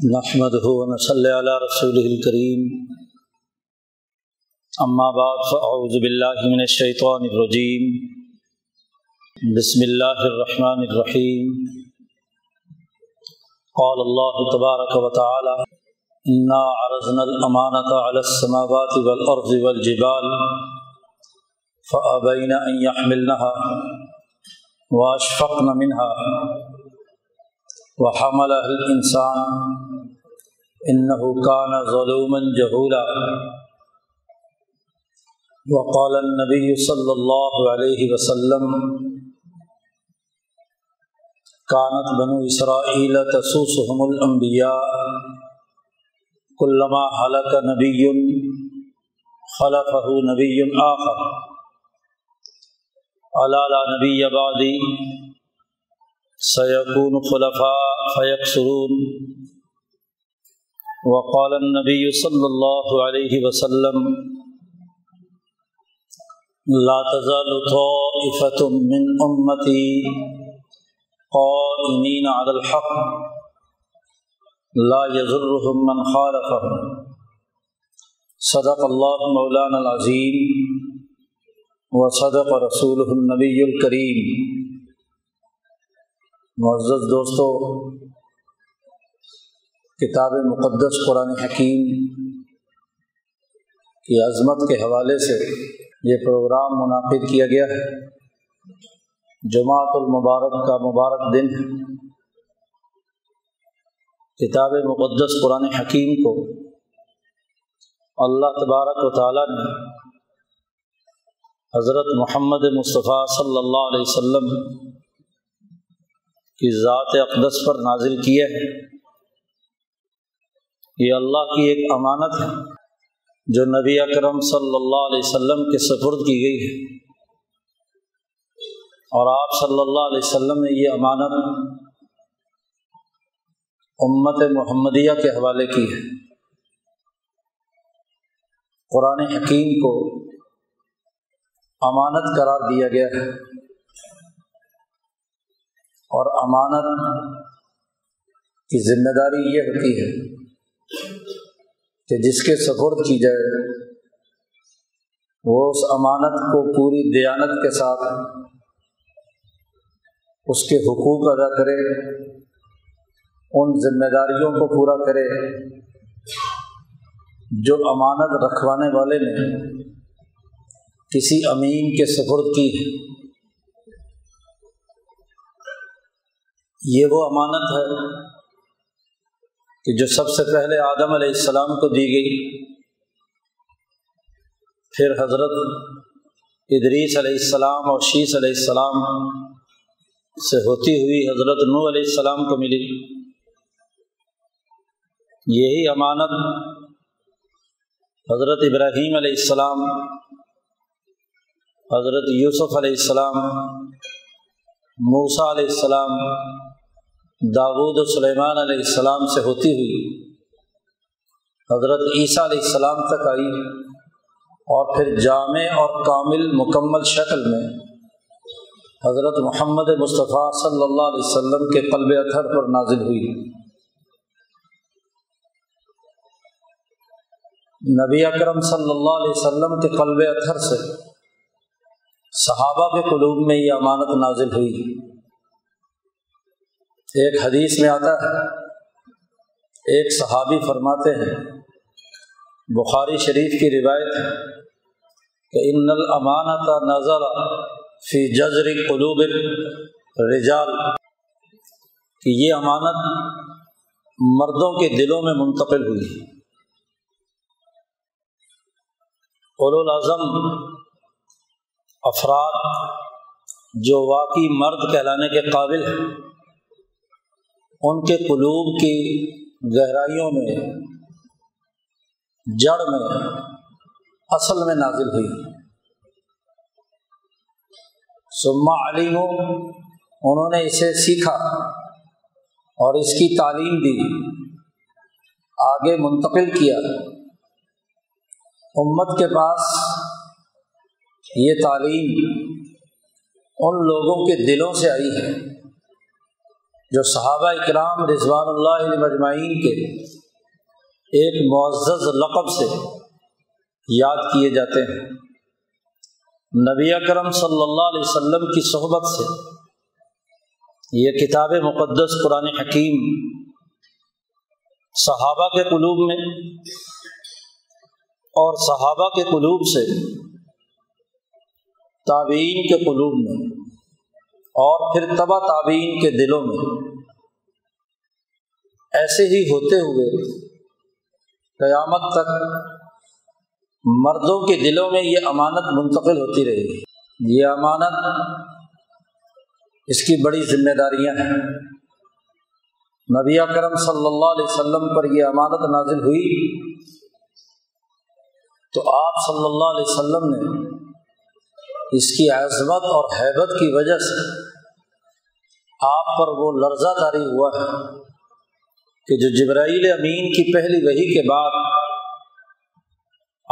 نحمده ونصلي على رسوله الكريم اما بعد فاعوذ بالله من الشيطان الرجيم بسم الله الرحمن الرحيم قال الله تبارك وتعالى انا عرضنا الامانة على السماوات والارض والجبال فابين ان يحملنها واشفقن منها وحملها الانسان انه كان ظلوما جهولا وقال النبي صلى الله عليه وسلم كانت بنو اسرائيل تسوسهم الانبياء كلما هلك نبي خلفه نبي آخر الا لا نبي بعدي سَيَكُونُ خُلَفَاءَ فَيَقْصُرُونَ وَقَالَ النَّبِيُّ صَلَّى اللَّهُ عَلَيْهِ وَسَلَّمَ لَا تَزَالُ طَائِفَةٌ مِّنْ أُمَّتِي قَائِمِينَ عَلَى الْحَقِّ لَا يَضُرُّهُمْ مَنْ خَالَفَهُمْ صدق اللہ مولانا العظیم وصدق رسولہ النبی الکریم۔ معزز دوستو، کتاب مقدس قرآن حکیم کی عظمت کے حوالے سے یہ پروگرام منعقد کیا گیا ہے۔ جمعۃ المبارک کا مبارک دن ہے۔ کتاب مقدس قرآن حکیم کو اللہ تبارک و تعالیٰ نے حضرت محمد مصطفیٰ صلی اللہ علیہ وسلم کی ذات اقدس پر نازل کیا ہے۔ یہ اللہ کی ایک امانت ہے جو نبی اکرم صلی اللہ علیہ وسلم کے سپرد کی گئی ہے، اور آپ صلی اللہ علیہ وسلم نے یہ امانت امت محمدیہ کے حوالے کی ہے۔ قرآن حکیم کو امانت قرار دیا گیا ہے، اور امانت کی ذمہ داری یہ ہوتی ہے کہ جس کے سپرد کی جائے وہ اس امانت کو پوری دیانت کے ساتھ اس کے حقوق ادا کرے، ان ذمہ داریوں کو پورا کرے جو امانت رکھوانے والے نے کسی امین کے سپرد کی ہے۔ یہ وہ امانت ہے کہ جو سب سے پہلے آدم علیہ السلام کو دی گئی، پھر حضرت ادریس علیہ السلام اور شیش علیہ السلام سے ہوتی ہوئی حضرت نوح علیہ السلام کو ملی۔ یہی امانت حضرت ابراہیم علیہ السلام، حضرت یوسف علیہ السلام، موسیٰ علیہ السلام، داود و سلیمان علیہ السلام سے ہوتی ہوئی حضرت عیسیٰ علیہ السلام تک آئی، اور پھر جامع اور کامل مکمل شکل میں حضرت محمد مصطفیٰ صلی اللہ علیہ وسلم کے قلب اطہر پر نازل ہوئی۔ نبی اکرم صلی اللہ علیہ وسلم کے قلب اطہر سے صحابہ کے قلوب میں یہ امانت نازل ہوئی۔ ایک حدیث میں آتا ہے، ایک صحابی فرماتے ہیں، بخاری شریف کی روایت ہے کہ ان الامانۃ نزل فی جذر قلوب الرجال، کہ یہ امانت مردوں کے دلوں میں منتقل ہوئی۔ اولو العزم افراد جو واقعی مرد کہلانے کے قابل ہیں، ان کے قلوب کی گہرائیوں میں، جڑ میں، اصل میں نازل ہوئی۔ ثم علموا، انہوں نے اسے سیکھا اور اس کی تعلیم دی، آگے منتقل کیا۔ امت کے پاس یہ تعلیم ان لوگوں کے دلوں سے آئی ہے جو صحابہ اکرام رضوان اللہ علیہ مجمعین کے ایک معزز لقب سے یاد کیے جاتے ہیں۔ نبی اکرم صلی اللہ علیہ وسلم کی صحبت سے یہ کتاب مقدس قرآن حکیم صحابہ کے قلوب میں اور صحابہ کے قلوب سے تابعین کے قلوب میں اور پھر تبع تابعین کے دلوں میں ایسے ہی ہوتے ہوئے قیامت تک مردوں کے دلوں میں یہ امانت منتقل ہوتی رہے گی۔ یہ امانت، اس کی بڑی ذمہ داریاں ہیں۔ نبی اکرم صلی اللہ علیہ وسلم پر یہ امانت نازل ہوئی تو آپ صلی اللہ علیہ وسلم نے اس کی عظمت اور ہیبت کی وجہ سے آپ پر وہ لرزہ طاری ہوا ہے کہ جو جبرائیل امین کی پہلی وحی کے بعد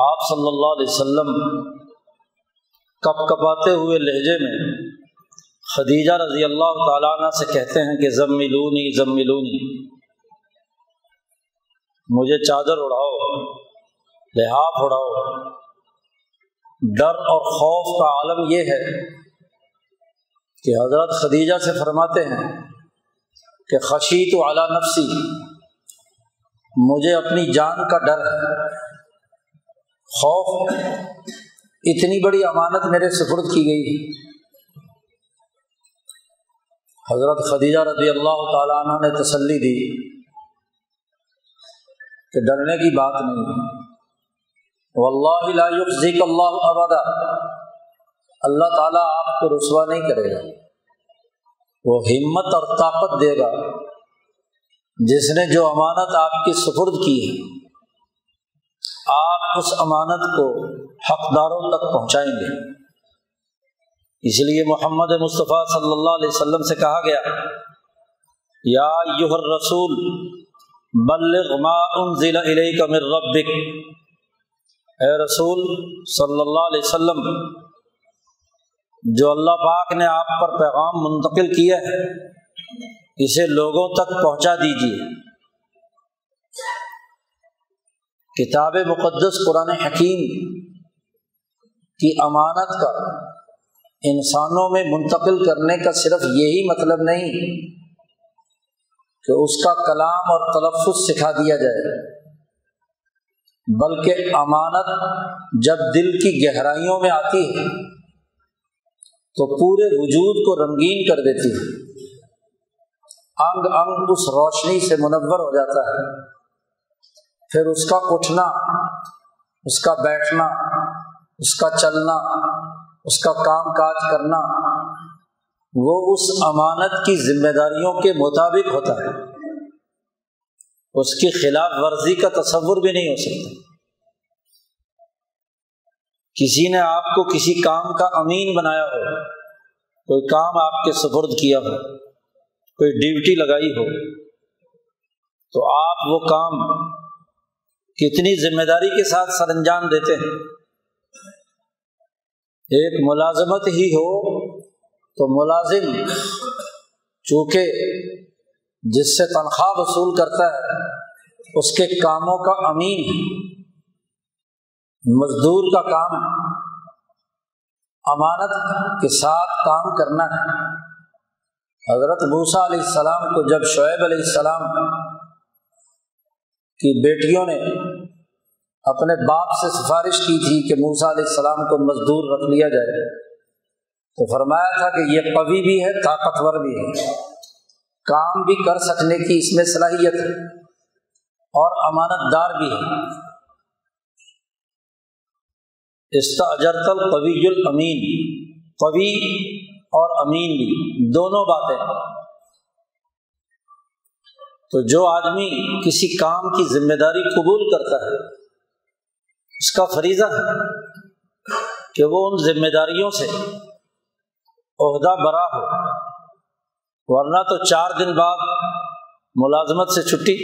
آپ صلی اللہ علیہ وسلم کپ کپاتے ہوئے لہجے میں خدیجہ رضی اللہ تعالیٰ عنہ سے کہتے ہیں کہ زملونی زملونی، مجھے چادر اڑاؤ، لحاف اڑاؤ۔ ڈر اور خوف کا عالم یہ ہے کہ حضرت خدیجہ سے فرماتے ہیں کہ خشیت علی نفسی، مجھے اپنی جان کا ڈر ہے، خوف، اتنی بڑی امانت میرے سپرد کی گئی۔ حضرت خدیجہ رضی اللہ تعالیٰ عنہ نے تسلی دی کہ ڈرنے کی بات نہیں، واللہ لا یخزیک اللہ ابدا، اللہ تعالیٰ آپ کو رسوا نہیں کرے گا، وہ ہمت اور طاقت دے گا جس نے جو امانت آپ کی سپرد کی ہے، آپ اس امانت کو حقداروں تک پہنچائیں گے۔ اس لیے محمد مصطفیٰ صلی اللہ علیہ وسلم سے کہا گیا، یا ایھا الرسول بلغ ما انزل الیک من ربک، اے رسول صلی اللہ علیہ وسلم، جو اللہ پاک نے آپ پر پیغام منتقل کیا ہے اسے لوگوں تک پہنچا دیجیے۔ کتاب مقدس قرآن حکیم کی امانت کا انسانوں میں منتقل کرنے کا صرف یہی مطلب نہیں کہ اس کا کلام اور تلفظ سکھا دیا جائے، بلکہ امانت جب دل کی گہرائیوں میں آتی ہے تو پورے وجود کو رنگین کر دیتی ہے، انگ انگ اس روشنی سے منور ہو جاتا ہے۔ پھر اس کا اٹھنا، اس کا بیٹھنا، اس کا چلنا، اس کا کام کاج کرنا، وہ اس امانت کی ذمہ داریوں کے مطابق ہوتا ہے، اس کی خلاف ورزی کا تصور بھی نہیں ہو سکتا۔ کسی نے آپ کو کسی کام کا امین بنایا ہو، کوئی کام آپ کے سپرد کیا ہو، کوئی ڈیوٹی لگائی ہو، تو آپ وہ کام کتنی ذمہ داری کے ساتھ سر انجام دیتے ہیں۔ ایک ملازمت ہی ہو تو ملازم چونکہ جس سے تنخواہ وصول کرتا ہے اس کے کاموں کا امین، مزدور کا کام امانت کے ساتھ کام کرنا ہے۔ حضرت موسیٰ علیہ السلام کو جب شعیب علیہ السلام کی بیٹیوں نے اپنے باپ سے سفارش کی تھی کہ موسیٰ علیہ السلام کو مزدور رکھ لیا جائے، تو فرمایا تھا کہ یہ قوی بھی ہے، طاقتور بھی ہے، کام بھی کر سکنے کی اس میں صلاحیت ہے اور امانت دار بھی ہے۔ استاجرت القوی الامین، قوی اور امین بھی، دونوں باتیں۔ تو جو آدمی کسی کام کی ذمہ داری قبول کرتا ہے اس کا فریضہ ہے کہ وہ ان ذمہ داریوں سے عہدہ برا ہو، ورنہ تو 4 دن بعد ملازمت سے چھٹی،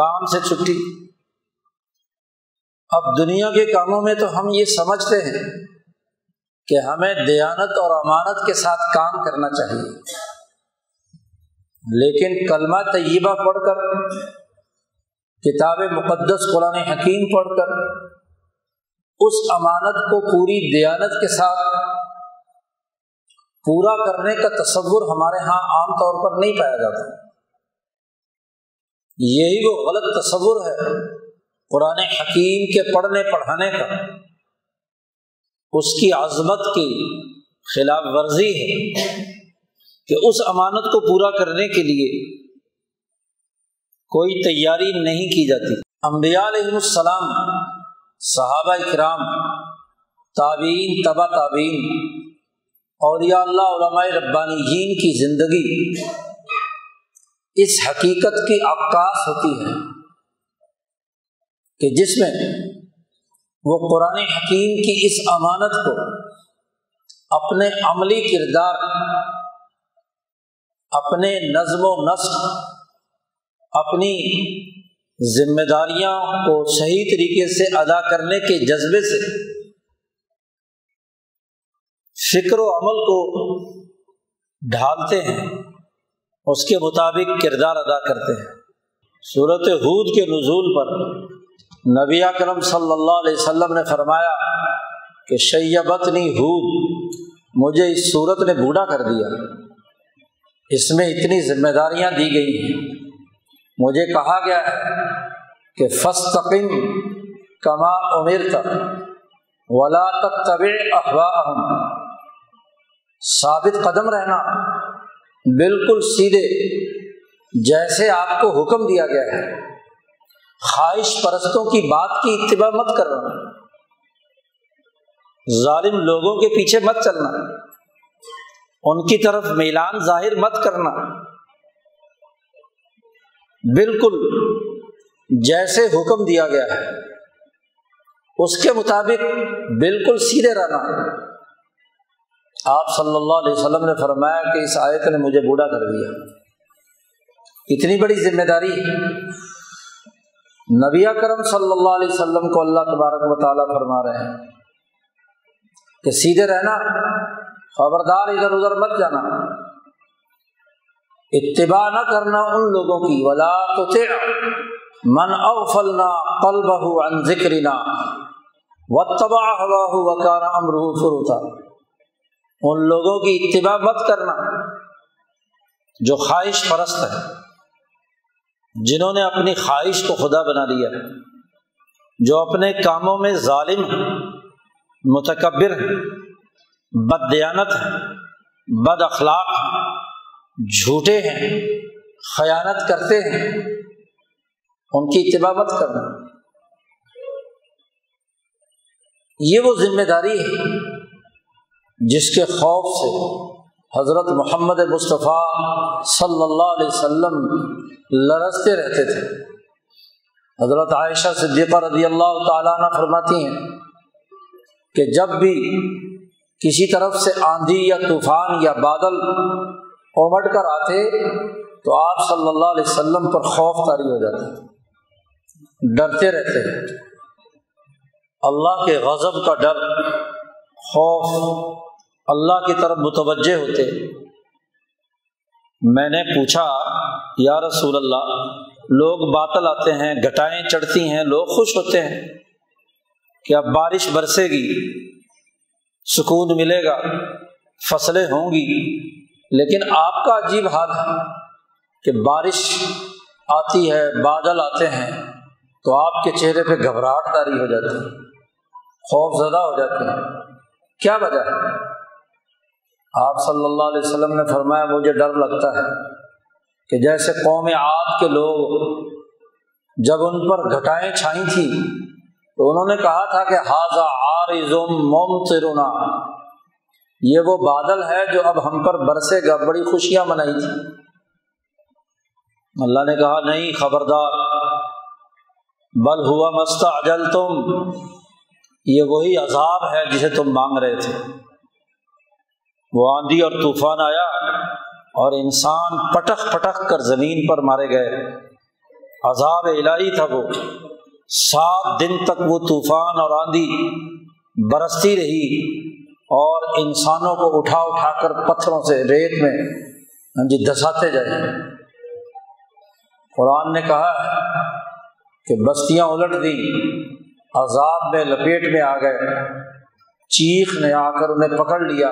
کام سے چھٹی۔ اب دنیا کے کاموں میں تو ہم یہ سمجھتے ہیں کہ ہمیں دیانت اور امانت کے ساتھ کام کرنا چاہیے، لیکن کلمہ طیبہ پڑھ کر، کتاب مقدس قرآن حکیم پڑھ کر، اس امانت کو پوری دیانت کے ساتھ پورا کرنے کا تصور ہمارے ہاں عام طور پر نہیں پایا جاتا۔ یہی وہ غلط تصور ہے قرآن حکیم کے پڑھنے پڑھانے کا، اس کی عظمت کی خلاف ورزی ہے کہ اس امانت کو پورا کرنے کے لیے کوئی تیاری نہیں کی جاتی۔ انبیاء علیہ السلام، صحابہ کرام، تابعین، تبع تابعین، اولیاء اللہ، علماء ربانیین کی زندگی اس حقیقت کی عکاس ہوتی ہے کہ جس میں وہ قرآن حکیم کی اس امانت کو اپنے عملی کردار، اپنے نظم و نسق، اپنی ذمہ داریاں کو صحیح طریقے سے ادا کرنے کے جذبے سے، فکر و عمل کو ڈھالتے ہیں، اس کے مطابق کردار ادا کرتے ہیں۔ سورۃ ہود کے نزول پر نبی اکرم صلی اللہ علیہ وسلم نے فرمایا کہ شیبتنی ہود، مجھے اس سورت نے بوڑھا کر دیا، اس میں اتنی ذمہ داریاں دی گئی ہیں، مجھے کہا گیا ہے کہ فاستقم کما امرت ولا تتبع اہواءہم، ثابت قدم رہنا، بالکل سیدھے جیسے آپ کو حکم دیا گیا ہے، خواہش پرستوں کی بات کی اتباع مت کرنا، ظالم لوگوں کے پیچھے مت چلنا، ان کی طرف میلان ظاہر مت کرنا، بالکل جیسے حکم دیا گیا ہے اس کے مطابق بالکل سیدھے رہنا۔ آپ صلی اللہ علیہ وسلم نے فرمایا کہ اس آیت نے مجھے بوڑھا کر دیا، اتنی بڑی ذمہ داری نبی اکرم صلی اللہ علیہ وسلم کو اللہ تبارک و تعالیٰ فرما رہے ہیں کہ سیدھے رہنا، خبردار ادھر ادھر مت جانا، اتباع نہ کرنا ان لوگوں کی، ولا تطع من اغفلنا قلبہ عن ذکرنا واتبع ہواہ وکان امرہ فروتا، ان لوگوں کی اتباع مت کرنا جو خواہش پرست ہے، جنہوں نے اپنی خواہش کو خدا بنا لیا، جو اپنے کاموں میں ظالم ہیں، متکبر ہیں، بد دیانت ہیں، بد اخلاق ہیں، جھوٹے ہیں، خیانت کرتے ہیں، ان کی اتباع مت کرنا۔ یہ وہ ذمہ داری ہے جس کے خوف سے حضرت محمد مصطفیٰ صلی اللہ علیہ وسلم لرزتے رہتے تھے۔ حضرت عائشہ صدیقہ رضی اللہ تعالیٰ عنہ فرماتی ہیں کہ جب بھی کسی طرف سے آندھی یا طوفان یا بادل امٹ کر آتے تو آپ صلی اللہ علیہ وسلم پر خوف طاری ہو جاتا، ڈرتے رہتے ہیں، اللہ کے غضب کا ڈر، خوف، اللہ کی طرف متوجہ ہوتے۔ میں نے پوچھا، یا رسول اللہ، لوگ باطل آتے ہیں، گھٹائیں چڑھتی ہیں، لوگ خوش ہوتے ہیں کہ اب بارش برسے گی، سکون ملے گا، فصلیں ہوں گی، لیکن آپ کا عجیب حال ہے کہ بارش آتی ہے، بادل آتے ہیں تو آپ کے چہرے پہ گھبراہٹ طاری ہو جاتی ہے، خوف زدہ ہو جاتے ہیں، کیا وجہ ہے؟ آپ صلی اللہ علیہ وسلم نے فرمایا، مجھے ڈر لگتا ہے کہ جیسے قوم عاد کے لوگ جب ان پر گھٹائیں چھائیں تھیں تو انہوں نے کہا تھا کہ ھذا عارض ممطرنا، یہ وہ بادل ہے جو اب ہم پر برسے گا، بڑی خوشیاں منائی تھی۔ اللہ نے کہا، نہیں خبردار، بل ہوا ما استعجلتم، یہ وہی عذاب ہے جسے تم مانگ رہے تھے۔ وہ آندھی اور طوفان آیا اور انسان پٹخ پٹخ کر زمین پر مارے گئے، عذاب الہی تھا وہ۔ 7 دن تک وہ طوفان اور آندھی برستی رہی اور انسانوں کو اٹھا اٹھا کر پتھروں سے، ریت میں دھساتے جائے۔ قرآن نے کہا ہے کہ بستیاں الٹ دیں، عذاب میں لپیٹ میں آ گئے، چیخ نے آ کر انہیں پکڑ لیا۔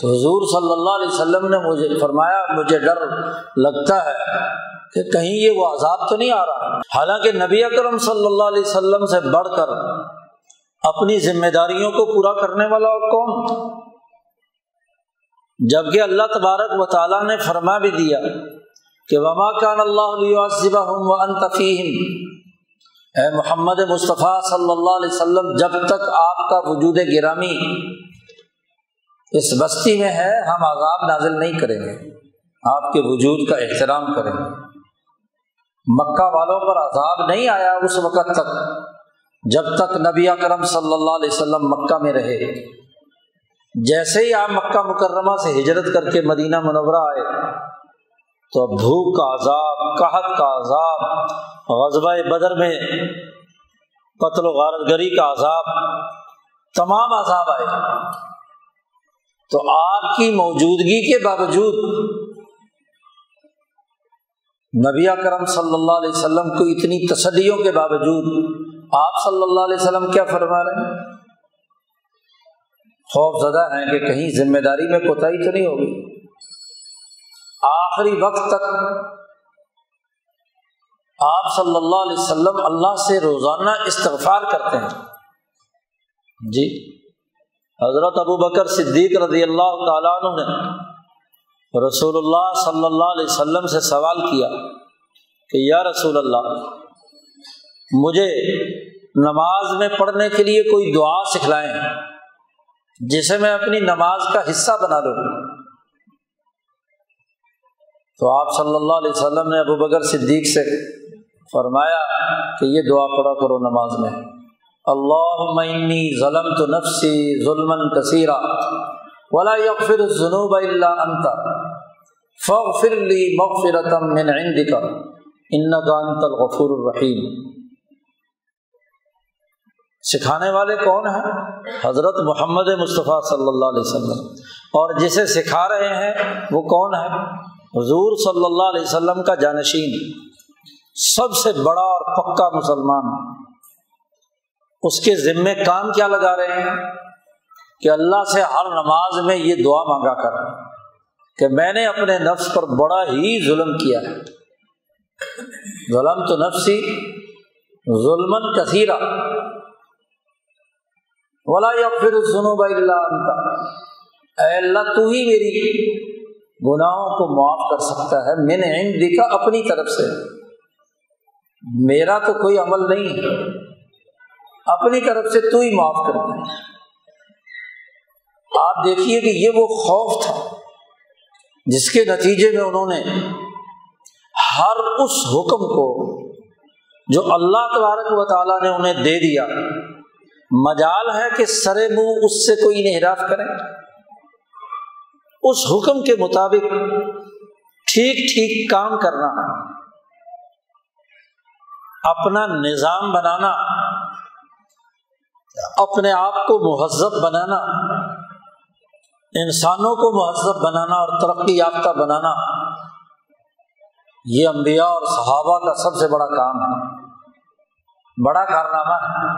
تو حضور صلی اللہ علیہ وسلم نے مجھے فرمایا، مجھے ڈر لگتا ہے کہ کہیں یہ وہ عذاب تو نہیں آ رہا۔ حالانکہ نبی اکرم صلی اللہ علیہ وسلم سے بڑھ کر اپنی ذمہ داریوں کو پورا کرنے والا اور کون، جبکہ اللہ تبارک و تعالیٰ نے فرما بھی دیا کہ وما کان اللہ لیعذبہم وانت فیہم، اے محمد مصطفیٰ صلی اللہ علیہ وسلم جب تک آپ کا وجود گرامی اس بستی میں ہے ہم عذاب نازل نہیں کریں گے، آپ کے وجود کا احترام کریں گے۔ مکہ والوں پر عذاب نہیں آیا اس وقت تک جب تک نبی اکرم صلی اللہ علیہ وسلم مکہ میں رہے۔ جیسے ہی آپ مکہ مکرمہ سے ہجرت کر کے مدینہ منورہ آئے تو اب بھوک کا عذاب، قحط کا عذاب، غزوہ بدر میں قتل و غارت گری کا عذاب، تمام عذاب آئے۔ تو آپ کی موجودگی کے باوجود نبی اکرم صلی اللہ علیہ وسلم کو اتنی تسلیوں کے باوجود آپ صلی اللہ علیہ وسلم کیا فرما رہے ہیں؟ خوف زدہ ہیں کہ کہیں ذمہ داری میں کوتاہی تو نہیں ہوگی۔ آخری وقت تک آپ صلی اللہ علیہ وسلم اللہ سے روزانہ استغفار کرتے ہیں۔ جی حضرت ابو بکر صدیق رضی اللہ تعالیٰ عنہ نے رسول اللہ صلی اللہ علیہ وسلم سے سوال کیا کہ یا رسول اللہ، مجھے نماز میں پڑھنے کے لیے کوئی دعا سکھلائیں جسے میں اپنی نماز کا حصہ بنا لوں۔ تو آپ صلی اللہ علیہ وسلم نے ابو بکر صدیق سے فرمایا کہ یہ دعا پڑھا کرو نماز میں، اللہم انی ظلمت نفسی ظلما کثیرا ولا یغفر الذنوب الا انت فاغفر لی مغفرۃ من عندک انک انت الغفور الرحیم۔ سکھانے والے کون ہیں؟ حضرت محمد مصطفیٰ صلی اللہ علیہ وسلم۔ اور جسے سکھا رہے ہیں وہ کون ہے؟ حضور صلی اللہ علیہ وسلم کا جانشین، سب سے بڑا اور پکا مسلمان۔ اس کے ذمے کام کیا لگا رہے ہیں کہ اللہ سے ہر نماز میں یہ دعا مانگا کر کہ میں نے اپنے نفس پر بڑا ہی ظلم کیا ہے، ظلمت نفسی ظلما کثیرا ولا یغفر الذنوب الا انت، اے اللہ تو ہی میری گناہوں کو معاف کر سکتا ہے، من عندک اپنی طرف سے، میرا تو کوئی عمل نہیں ہے، اپنی طرف سے تو ہی معاف کر دے۔ آپ دیکھیے کہ یہ وہ خوف تھا جس کے نتیجے میں انہوں نے ہر اس حکم کو جو اللہ تبارک و تعالیٰ نے انہیں دے دیا، مجال ہے کہ سرے منہ اس سے کوئی انحراف کریں، اس حکم کے مطابق ٹھیک ٹھیک کام کرنا، اپنا نظام بنانا، اپنے آپ کو مہذب بنانا، انسانوں کو مہذب بنانا اور ترقی یافتہ بنانا، یہ انبیاء اور صحابہ کا سب سے بڑا کام ہے، بڑا کارنامہ ہے۔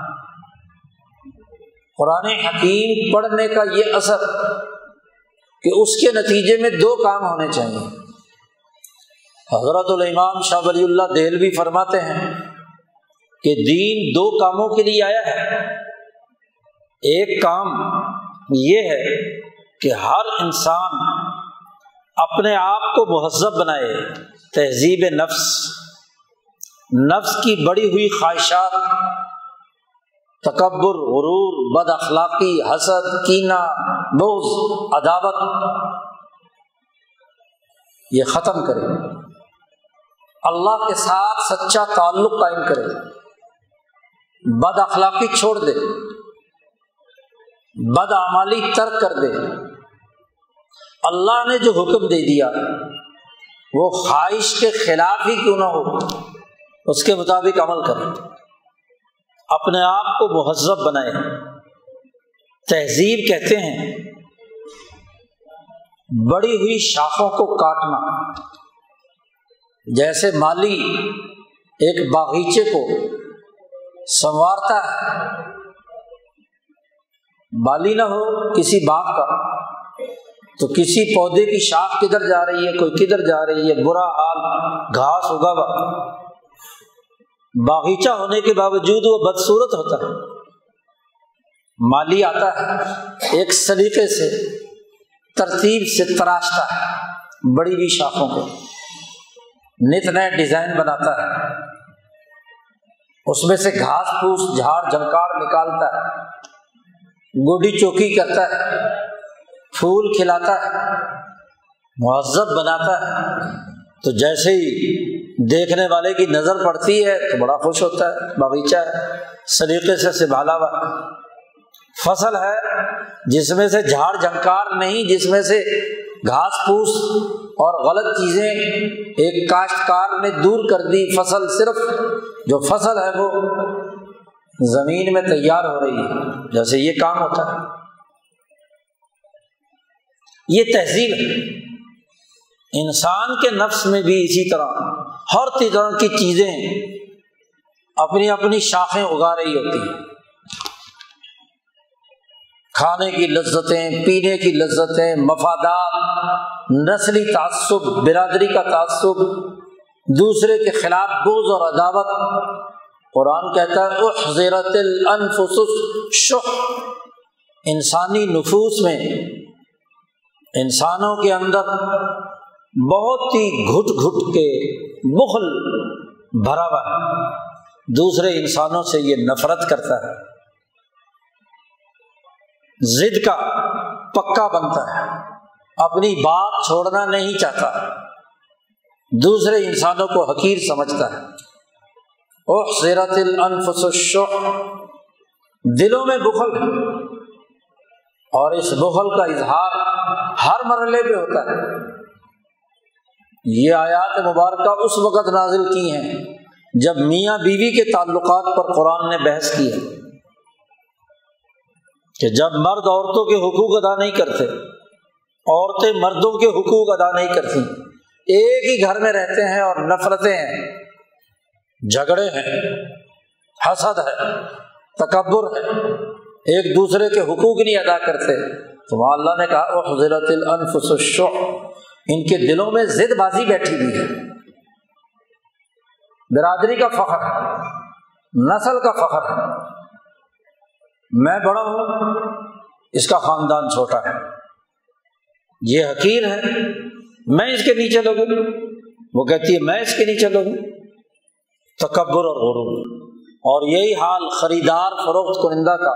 قرآن حکیم پڑھنے کا یہ اثر کہ اس کے نتیجے میں دو کام ہونے چاہیے۔ حضرت الامام شاہ ولی اللہ دہلوی فرماتے ہیں کہ دین دو کاموں کے لیے آیا ہے۔ ایک کام یہ ہے کہ ہر انسان اپنے آپ کو مہذب بنائے، تہذیب نفس، نفس کی بڑی ہوئی خواہشات، تکبر، غرور، بد اخلاقی، حسد، کینہ، بغض، عداوت، یہ ختم کرے، اللہ کے ساتھ سچا تعلق قائم کرے، بد اخلاقی چھوڑ دے، بد اعمالی ترک کر دے۔ اللہ نے جو حکم دے دیا وہ خواہش کے خلاف ہی کیوں نہ ہو، اس کے مطابق عمل کرے، اپنے آپ کو مہذب بنائے۔ تہذیب کہتے ہیں بڑی ہوئی شاخوں کو کاٹنا، جیسے مالی ایک باغیچے کو سنوارتا ہے، مالی نہ ہو کسی باغ کا تو کسی پودے کی شاخ کدھر جا رہی ہے، کوئی کدھر جا رہی ہے، برا حال، گھاس اگا ہوا، باغیچہ ہونے کے باوجود وہ بدصورت ہوتا ہے۔ مالی آتا ہے ایک سلیقے سے، ترتیب سے تراشتا ہے بڑی ہوئی شاخوں کو، نت نئے ڈیزائن بناتا ہے، اس میں سے گھاس پھوس جھاڑ جھنکار نکالتا ہے، گوڈی چوکی کرتا ہے، پھول کھلاتا ہے، مہذب بناتا ہے۔ تو جیسے ہی دیکھنے والے کی نظر پڑتی ہے تو بڑا خوش ہوتا ہے، باغیچہ ہے، سلیقے سے سنبھالا ہوا فصل ہے، جس میں سے جھاڑ جھنکار نہیں، جس میں سے گھاس پھوس اور غلط چیزیں ایک کاشتکار نے دور کر دی۔ فصل صرف جو فصل ہے وہ زمین میں تیار ہو رہی ہے، جیسے یہ کام ہوتا ہے۔ یہ تہذیب انسان کے نفس میں بھی اسی طرح ہر طرح کی چیزیں اپنی اپنی شاخیں اگا رہی ہوتی ہیں۔ کھانے کی لذتیں، پینے کی لذتیں، مفادات، نسلی تعصب، برادری کا تعصب، دوسرے کے خلاف بغض اور عداوت۔ قرآن کہتا ہے احضرت الانفس الشح، انسانی نفوس میں، انسانوں کے اندر بہت ہی گھٹ گھٹ کے بخل بھرا ہوا ہے، دوسرے انسانوں سے یہ نفرت کرتا ہے، ضد کا پکا بنتا ہے، اپنی بات چھوڑنا نہیں چاہتا، دوسرے انسانوں کو حقیر سمجھتا ہے۔ احضرت الانفس الشح، دلوں میں بخل، اور اس بخل کا اظہار ہر مرحلے پہ ہوتا ہے۔ یہ آیات مبارکہ اس وقت نازل کی ہیں جب میاں بیوی کے تعلقات پر قرآن نے بحث کی ہے، کہ جب مرد عورتوں کے حقوق ادا نہیں کرتے، عورتیں مردوں کے حقوق ادا نہیں کرتی، ایک ہی گھر میں رہتے ہیں اور نفرتیں ہیں، جھگڑے ہیں، حسد ہے، تکبر ہے، ایک دوسرے کے حقوق نہیں ادا کرتے، تو وہاں اللہ نے کہا احضرت الانفس الشح، ان کے دلوں میں ضد بازی بیٹھی ہوئی ہے، برادری کا فخر ہے، نسل کا فخر ہے، میں بڑا ہوں، اس کا خاندان چھوٹا ہے، یہ حقیر ہے، میں اس کے نیچے لگوں، وہ کہتی ہے میں اس کے نیچے لگوں، تکبر اور غرور۔ اور یہی حال خریدار فروخت کنندہ کا،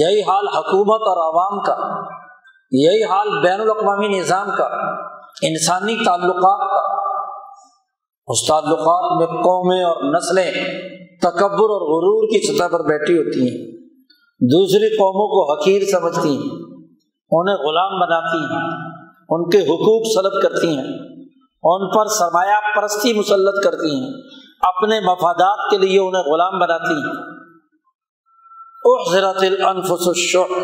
یہی حال حکومت اور عوام کا، یہی حال بین الاقوامی نظام کا، انسانی تعلقات کا۔ اس تعلقات میں قومیں اور نسلیں تکبر اور غرور کی سطح پر بیٹھی ہوتی ہیں، دوسری قوموں کو حقیر سمجھتی ہیں، انہیں غلام بناتی ہیں، ان کے حقوق سلب کرتی ہیں، ان پر سرمایہ پرستی مسلط کرتی ہیں، اپنے مفادات کے لیے انہیں غلام بناتی ہیں۔ احضرت الانفس الشح،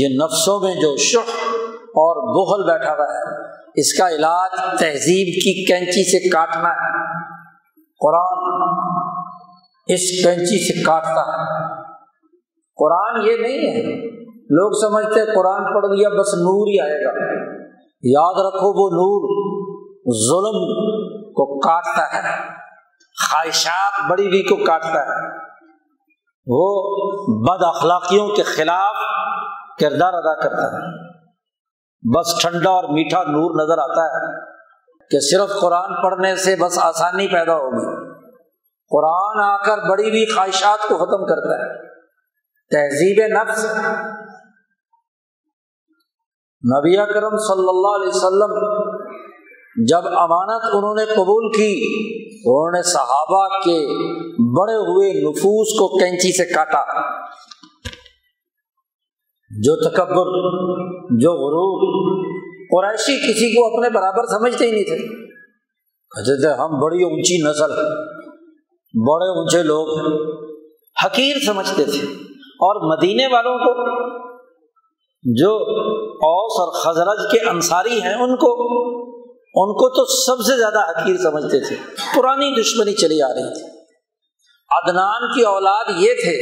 یہ نفسوں میں جو شح اور بغل بیٹھا ہوا ہے، اس کا علاج تہذیب کی کینچی سے کاٹنا ہے۔ قرآن اس کینچی سے کاٹتا ہے۔ قرآن یہ نہیں ہے، لوگ سمجھتے ہیں قرآن پڑھ لیا بس نور ہی آئے گا۔ یاد رکھو وہ نور ظلم کو کاٹتا ہے، خواہشات بڑی ہوئی کو کاٹتا ہے، وہ بد اخلاقیوں کے خلاف کردار ادا کرتا ہے۔ بس ٹھنڈا اور میٹھا نور نظر آتا ہے کہ صرف قرآن پڑھنے سے بس آسانی پیدا ہوگی، قرآن آ کر بڑی ہوئی خواہشات کو ختم کرتا ہے، تہذیب نفس۔ نبی اکرم صلی اللہ علیہ وسلم جب امانت انہوں نے قبول کی، انہوں نے صحابہ کے بڑے ہوئے نفوس کو کینچی سے کاٹا، جو تکبر، جو غرور۔ قریشی کسی کو اپنے برابر سمجھتے ہی نہیں تھے، کہتے تھے ہم بڑی اونچی نسل، بڑے اونچے لوگ، حقیر سمجھتے تھے۔ اور مدینے والوں کو، جو اوس اور خزرج کے انصاری ہیں، ان کو ان کو تو سب سے زیادہ حقیر سمجھتے تھے، پرانی دشمنی چلی آ رہی تھی۔ عدنان کی اولاد یہ تھے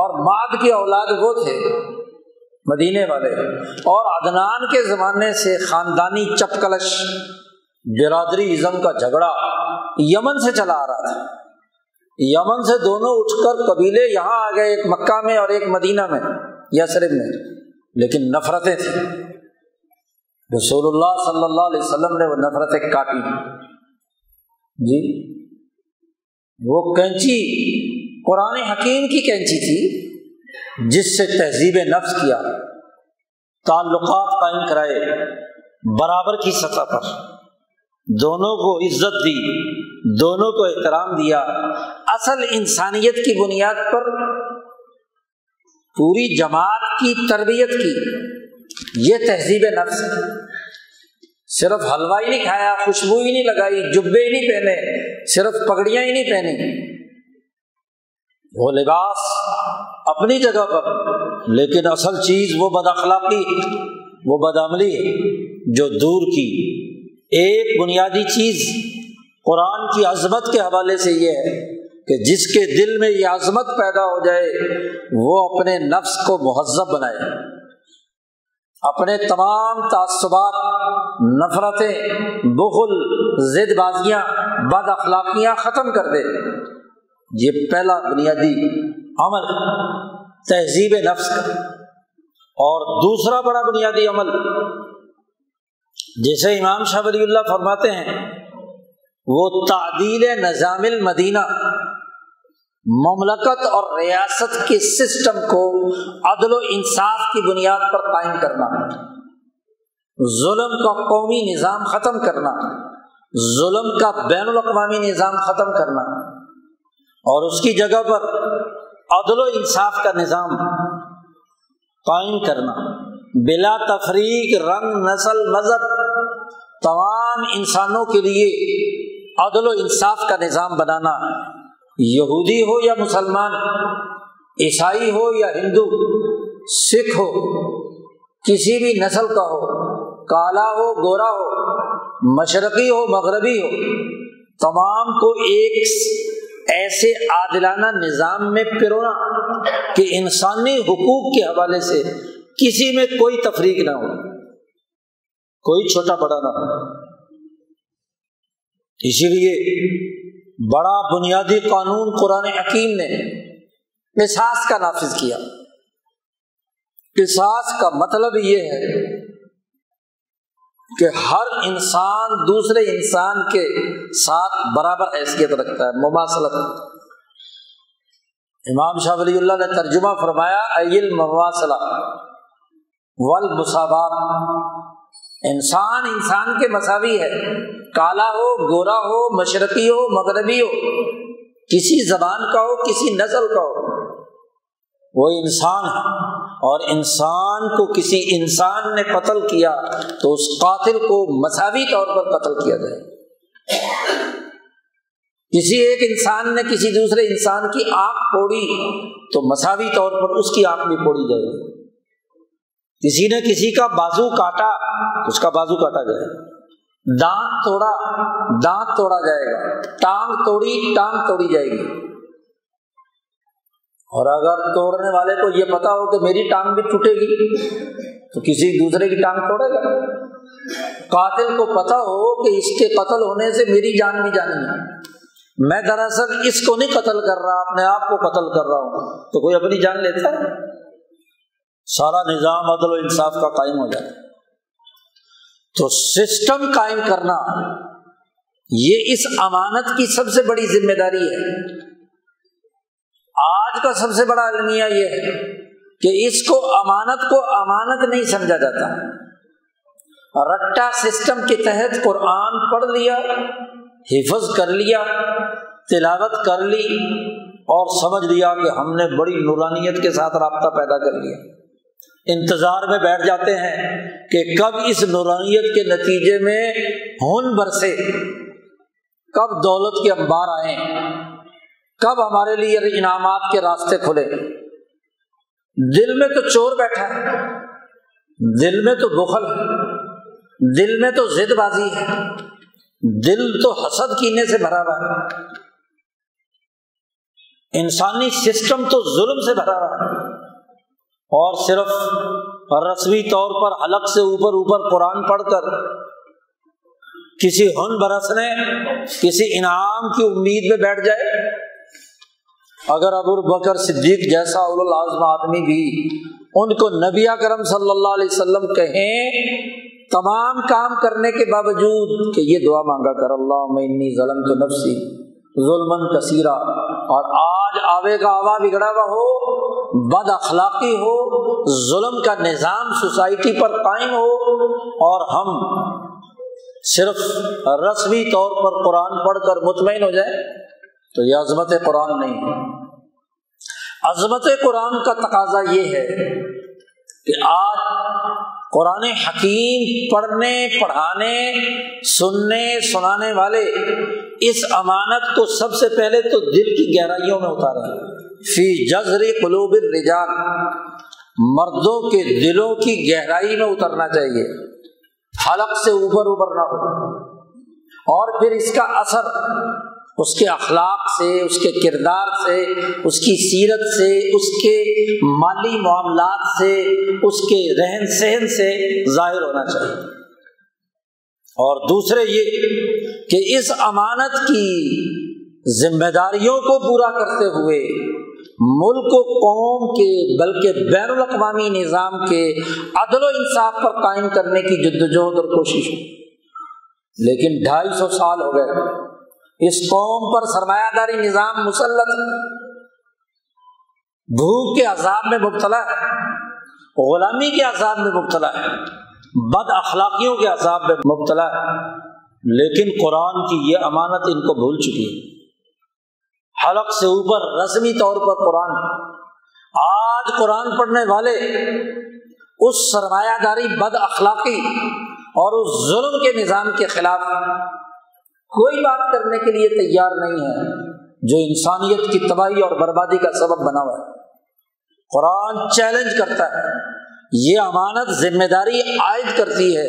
اور ماد کی اولاد وہ تھے، مدینے والے، اور عدنان کے زمانے سے خاندانی چپکلش، برادری ازم کا جھگڑا یمن سے چلا آ رہا تھا۔ یمن سے دونوں اٹھ کر قبیلے یہاں آ گئے، ایک مکہ میں اور ایک مدینہ میں، یثرب میں، لیکن نفرتیں تھیں۔ رسول اللہ صلی اللہ علیہ وسلم نے وہ نفرتیں کاٹی، جی وہ کینچی قرآن حکیم کی کینچی تھی جس سے تہذیب نفس کیا، تعلقات قائم کرائے برابر کی سطح پر، دونوں کو عزت دی، دونوں کو احترام دیا، اصل انسانیت کی بنیاد پر پوری جماعت کی تربیت کی۔ یہ تہذیب نفس، صرف حلوہ ہی نہیں کھایا، خوشبو ہی نہیں لگائی، جبے ہی نہیں پہنے، صرف پگڑیاں ہی نہیں پہنی، وہ لباس اپنی جگہ پر، لیکن اصل چیز وہ بد اخلاقی، وہ بدعملی جو دور کی۔ ایک بنیادی چیز قرآن کی عظمت کے حوالے سے یہ ہے کہ جس کے دل میں یہ عظمت پیدا ہو جائے وہ اپنے نفس کو مہذب بنائے، اپنے تمام تعصبات، نفرتیں، بغل، ضد بازیاں، بد اخلاقیاں ختم کر دے۔ یہ پہلا بنیادی عمل تہذیب نفس کا۔ اور دوسرا بڑا بنیادی عمل، جیسے امام شاہ ولی اللہ فرماتے ہیں، وہ تعدیل نظام المدینہ، مملکت اور ریاست کے سسٹم کو عدل و انصاف کی بنیاد پر قائم کرنا، ظلم کا قومی نظام ختم کرنا، ظلم کا بین الاقوامی نظام ختم کرنا، اور اس کی جگہ پر عدل و انصاف کا نظام قائم کرنا، بلا تفریق، رنگ، نسل، مذہب، تمام انسانوں کے لیے عدل و انصاف کا نظام بنانا، یہودی ہو یا مسلمان، عیسائی ہو یا ہندو، سکھ ہو، کسی بھی نسل کا ہو، کالا ہو، گورا ہو، مشرقی ہو، مغربی ہو، تمام کو ایک ایسے عادلانہ نظام میں پرونا کہ انسانی حقوق کے حوالے سے کسی میں کوئی تفریق نہ ہو، کوئی چھوٹا بڑا نہ ہو۔ اسی لیے بڑا بنیادی قانون قرآن حکیم نے قصاص کا نافذ کیا۔ قصاص کا مطلب یہ ہے کہ ہر انسان دوسرے انسان کے ساتھ برابر حیثیت رکھتا ہے، مماثلت۔ امام شاہ ولی اللہ نے ترجمہ فرمایا، ایل مواصلہ والمساوات، انسان انسان کے مساوی ہے، کالا ہو، گورا ہو، مشرقی ہو، مغربی ہو، کسی زبان کا ہو، کسی نسل کا ہو، وہ انسان ہے، اور انسان کو کسی انسان نے قتل کیا تو اس قاتل کو مساوی طور پر قتل کیا جائے۔ کسی ایک انسان نے کسی دوسرے انسان کی آنکھ پھوڑی تو مساوی طور پر اس کی آنکھ بھی پھوڑی جائے گی، کسی نے کسی کا بازو کاٹا اس کا بازو کاٹا جائے گا، دانت توڑا جائے گا، ٹانگ توڑی جائے گی، اور اگر توڑنے والے کو یہ پتا ہو کہ میری ٹانگ بھی ٹوٹے گی تو کسی دوسرے کی ٹانگ توڑے گا۔ قاتل کو پتا ہو کہ اس کے قتل ہونے سے میری جان بھی جانی ہے، میں دراصل اس کو نہیں قتل کر رہا، اپنے آپ کو قتل کر رہا ہوں، تو کوئی اپنی جان لیتا ہے؟ سارا نظام عدل و انصاف کا قائم ہو جاتا ہے۔ تو سسٹم قائم کرنا یہ اس امانت کی سب سے بڑی ذمہ داری ہے۔ آج کا سب سے بڑا المیہ یہ ہے کہ اس کو امانت نہیں سمجھا جاتا، رٹا سسٹم کے تحت قرآن پڑھ لیا، حفظ کر لیا، تلاوت کر لی، اور سمجھ لیا کہ ہم نے بڑی نورانیت کے ساتھ رابطہ پیدا کر لیا، انتظار میں بیٹھ جاتے ہیں کہ کب اس نورانیت کے نتیجے میں ہون برسے، کب دولت کے انبار آئیں، کب ہمارے لیے انعامات کے راستے کھلے۔ دل میں تو چور بیٹھا ہے، دل میں تو بخل ہے، دل میں تو ضد بازی ہے، دل تو حسد کینے سے بھرا ہوا ہے، انسانی سسٹم تو ظلم سے بھرا ہوا ہے، اور صرف رسمی طور پر حلق سے اوپر قرآن پڑھ کر کسی ہن برسنے، کسی انعام کی امید میں بیٹھ جائے۔ اگر ابو بکر صدیق جیسا اولو العزم آدمی بھی ان کو نبی اکرم صلی اللہ علیہ وسلم کہیں تمام کام کرنے کے باوجود کہ یہ دعا مانگا کر، اللہم انی ظلمت نفسی ظلمن کثیرا، اور آج آوے کا آوا بگڑا ہوا ہو، بد اخلاقی ہو، ظلم کا نظام سوسائٹی پر قائم ہو، اور ہم صرف رسمی طور پر قرآن پڑھ کر مطمئن ہو جائے، تو یہ عظمت قرآن نہیں ہے۔ عظمت قرآن کا تقاضا یہ ہے کہ آج قرآن حکیم پڑھنے، پڑھانے، سننے، سنانے والے اس امانت کو سب سے پہلے تو دل کی گہرائیوں میں اتارا ہے، فی جذر قلوب الرجال، مردوں کے دلوں کی گہرائی میں اترنا چاہیے، حلق سے اوپر نہ ہو، اور پھر اس کا اثر اس کے اخلاق سے، اس کے کردار سے، اس کی سیرت سے، اس کے مالی معاملات سے، اس کے رہن سہن سے ظاہر ہونا چاہیے۔ اور دوسرے یہ کہ اس امانت کی ذمہ داریوں کو پورا کرتے ہوئے ملک و قوم کے بلکہ بین الاقوامی نظام کے عدل و انصاف پر قائم کرنے کی جدوجہد اور کوشش ہو، لیکن 250 سال ہو گئے اس قوم پر سرمایہ داری نظام مسلط، بھوک کے عذاب میں مبتلا ہے، غلامی کے عذاب میں مبتلا ہے، بد اخلاقیوں کے عذاب میں مبتلا ہے، لیکن قرآن کی یہ امانت ان کو بھول چکی ہے۔ حلق سے اوپر رسمی طور پر قرآن، آج قرآن پڑھنے والے اس سرمایہ داری، بد اخلاقی اور اس ظلم کے نظام کے خلاف کوئی بات کرنے کے لیے تیار نہیں ہے جو انسانیت کی تباہی اور بربادی کا سبب بنا ہوا ہے۔ قرآن چیلنج کرتا ہے، یہ امانت ذمہ داری عائد کرتی ہے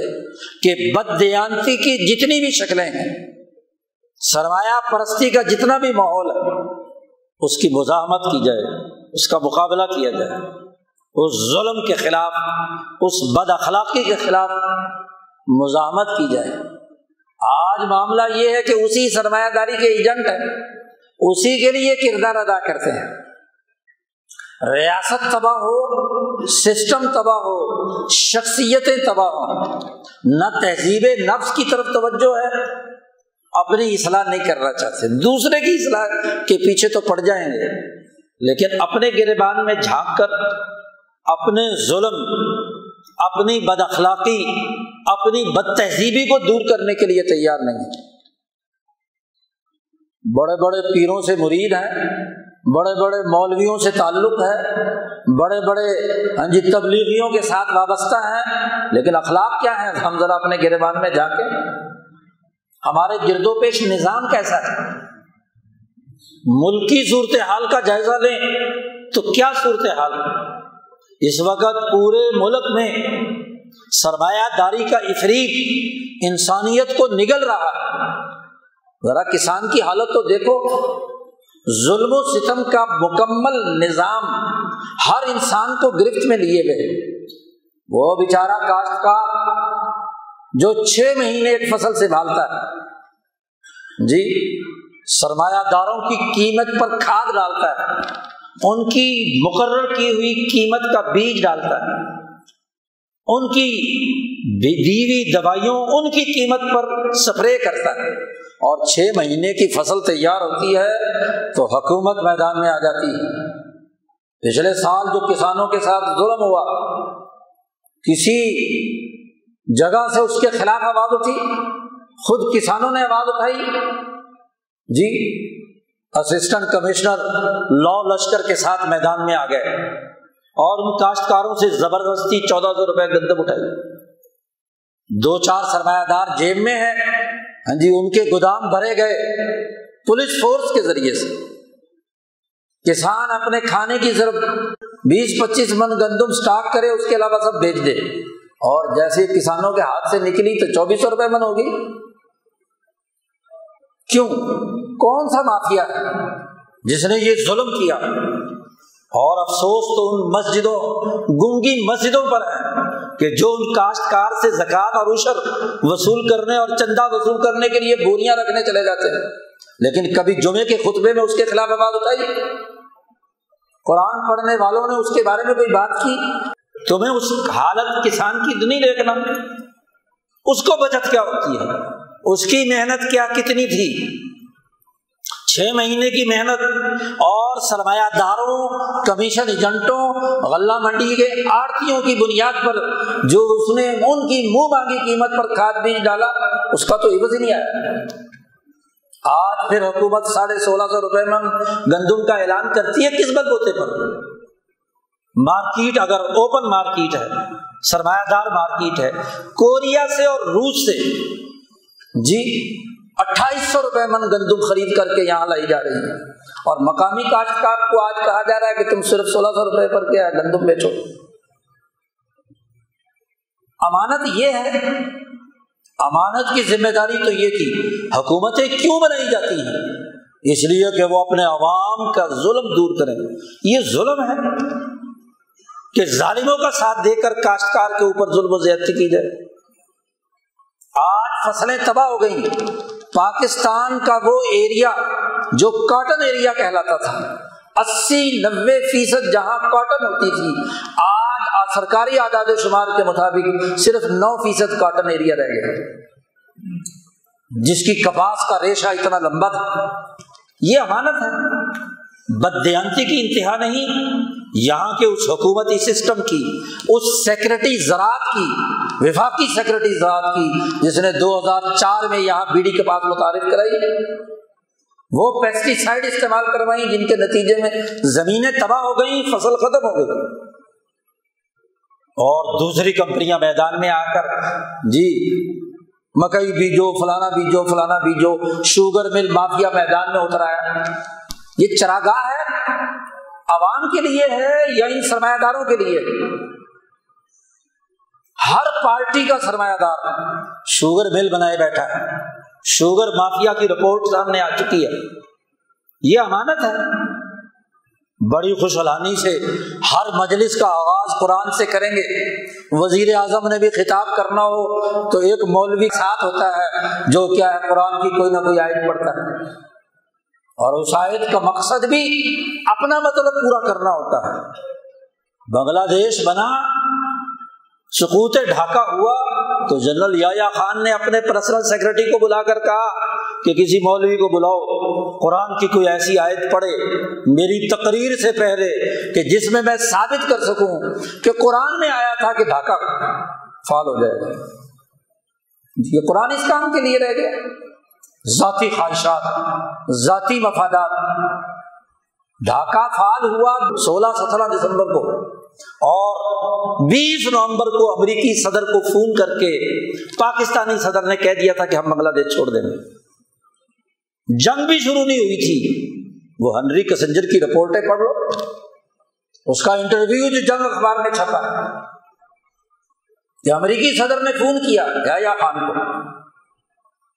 کہ بددیانتی کی جتنی بھی شکلیں ہیں، سرمایہ پرستی کا جتنا بھی ماحول ہے، اس کی مزاحمت کی جائے، اس کا مقابلہ کیا جائے، اس ظلم کے خلاف، اس بد اخلاقی کے خلاف مزاحمت کی جائے۔ آج معاملہ یہ ہے کہ اسی سرمایہ داری کے ایجنٹ ہیں، اسی کے لیے کردار ادا کرتے ہیں۔ ریاست تباہ ہو، سسٹم تباہ ہو، شخصیتیں تباہ ہوں، نہ تہذیب نفس کی طرف توجہ ہے، اپنی اصلاح نہیں کرنا چاہتے، دوسرے کی اصلاح کے پیچھے تو پڑ جائیں گے، لیکن اپنے گریبان میں جھانک کر اپنے ظلم، اپنی بد اخلاقی، اپنی بد تہذیبی کو دور کرنے کے لیے تیار نہیں۔ بڑے بڑے پیروں سے مرید ہیں، بڑے بڑے مولویوں سے تعلق ہے، بڑے بڑے تبلیغیوں کے ساتھ وابستہ ہیں، لیکن اخلاق کیا ہے؟ ہم ذرا اپنے گریبان میں جھانکیں، ہمارے گرد و پیش نظام کیسا ہے، ملکی صورتحال کا جائزہ لیں تو کیا صورتحال ہے؟ اس وقت پورے ملک میں سرمایہ داری کا افریق انسانیت کو نگل رہا ہے۔ ذرا کسان کی حالت تو دیکھو، ظلم و ستم کا مکمل نظام ہر انسان کو گرفت میں لیے ہوئے، وہ بیچارہ کاشتکار جو 6 مہینے ایک فصل سے بھالتا ہے، جی سرمایہ داروں کی قیمت پر کھاد ڈالتا ہے، ان کی مقرر کی ہوئی قیمت کا بیج ڈالتا ہے، ان کی دیوی دوائیوں، ان کی قیمت پر سپرے کرتا ہے، اور 6 مہینے کی فصل تیار ہوتی ہے تو حکومت میدان میں آ جاتی ہے۔ پچھلے سال جو کسانوں کے ساتھ ظلم ہوا، کسی جگہ سے اس کے خلاف آواز اٹھی، خود کسانوں نے آواز اٹھائی، جی اسسٹنٹ کمشنر لا لشکر کے ساتھ میدان میں آ گئے اور ان کاشتکاروں سے زبردستی 1400 روپے گندم اٹھائی۔ 2-4 سرمایہ دار جیب میں ہیں، ہاں جی ان کے گودام بھرے گئے پولیس فورس کے ذریعے سے، کسان اپنے کھانے کی صرف 20-25 من گندم سٹاک کرے، اس کے علاوہ سب بیچ دے، اور جیسے کسانوں کے ہاتھ سے نکلی تو 2400 روپے من ہوگی. کیوں؟ کون سا مافیا جس نے یہ ظلم کیا؟ اور افسوس تو ان مسجدوں، گنگی مسجدوں پر ہے کہ جو ان کاشتکار سے زکوٰۃ اور عشر وصول کرنے اور چندہ وصول کرنے کے لیے بوریاں رکھنے چلے جاتے ہیں، لیکن کبھی جمعے کے خطبے میں اس کے خلاف آواز اٹھائی؟ قرآن پڑھنے والوں نے اس کے بارے میں کوئی بات کی؟ تمہیں اس حالت کسان کی اتنی دیکھنا، اس کو بچت کیا ہوتی ہے، اس کی محنت کیا کتنی تھی، 6 مہینے کی محنت اور سرمایہ داروں، کمیشن ایجنٹوں، غلہ منڈی کے آڑتیوں کی بنیاد پر جو اس نے ان کی منہ مانگی قیمت پر کھاد بیج ڈالا، اس کا تو عوض ہی نہیں آیا. آج پھر حکومت 1650 روپے میں گندم کا اعلان کرتی ہے قسمت بوتے پر. مارکیٹ اگر اوپن مارکیٹ ہے، سرمایہ دار مارکیٹ ہے، کوریا سے اور روس سے جی 2800 روپے من گندم خرید کر کے یہاں لائی جا رہی ہے، اور مقامی کاشتکار کو آج کہا جا رہا ہے کہ تم صرف 1600 روپے پر کیا گندم بیچو. امانت یہ ہے، امانت کی ذمہ داری تو یہ تھی. حکومتیں کیوں بنائی جاتی ہیں؟ اس لیے کہ وہ اپنے عوام کا ظلم دور کریں. یہ ظلم ہے کہ ظالموں کا ساتھ دے کر کاشتکار کے اوپر ظلم و زیادتی کی جائے. آج فصلیں تباہ ہو گئیں. پاکستان کا وہ ایریا جو کاٹن ایریا کہلاتا تھا، 80-90% جہاں کاٹن ہوتی تھی، آج سرکاری اعداد و شمار کے مطابق صرف 9% کاٹن ایریا رہ گیا، جس کی کپاس کا ریشہ اتنا لمبا تھا. یہ امانت ہے، بددیانتی کی انتہا نہیں. یہاں کے اس حکومتی سسٹم کی، اس سیکرٹری زراعت کی، وفاقی سیکرٹری زراعت کی، جس نے 2004 میں یہاں بیڑی کپاس متعارف کرائی، وہ پیسٹی سائڈ استعمال کروائیں جن کے نتیجے میں زمینیں تباہ ہو گئیں، فصل ختم ہو گئی، اور دوسری کمپنیاں میدان میں آ کر جی مکئی بیجو، فلانا بیجو، فلانا بیجو. شوگر مل مافیا میدان میں اترا ہے. یہ چراگاہ ہے، عوام کے لیے ہے یا ان سرمایہ داروں کے لیے؟ ہر پارٹی کا سرمایہ دار شوگر مل بنائے بیٹھا ہے. شوگر مافیا کی رپورٹ سامنے آ چکی ہے. یہ امانت ہے. بڑی خوشحالی سے ہر مجلس کا آغاز قرآن سے کریں گے. وزیر اعظم نے بھی خطاب کرنا ہو تو ایک مولوی ساتھ ہوتا ہے جو کیا ہے، قرآن کی کوئی نہ کوئی آیت پڑھتا ہے، اور اس آیت کا مقصد بھی اپنا مطلب پورا کرنا ہوتا ہے. بنگلہ دیش بنا، سقوط ڈھاکہ ہوا تو جنرل یحییٰ خان نے اپنے پرسنل سیکرٹری کو بلا کر کہا کہ کسی مولوی کو بلاؤ، قرآن کی کوئی ایسی آیت پڑھے میری تقریر سے پہلے کہ جس میں میں ثابت کر سکوں کہ قرآن میں آیا تھا کہ ڈھاکہ فعال ہو جائے گا. یہ قرآن اس کام کے لیے رہ گیا. ذاتی خواہشات، ذاتی مفادات. ڈھاکہ فعال ہوا 16-17 دسمبر کو، اور 20 نومبر کو امریکی صدر کو فون کر کے پاکستانی صدر نے کہہ دیا تھا کہ ہم بنگلہ دیش چھوڑ دیں گے. جنگ بھی شروع نہیں ہوئی تھی. وہ ہنری کسنجر کی رپورٹیں پڑھ لو، اس کا انٹرویو جو جنگ اخبار میں چھپا ہے کہ امریکی صدر نے فون کیا یحییٰ خان کو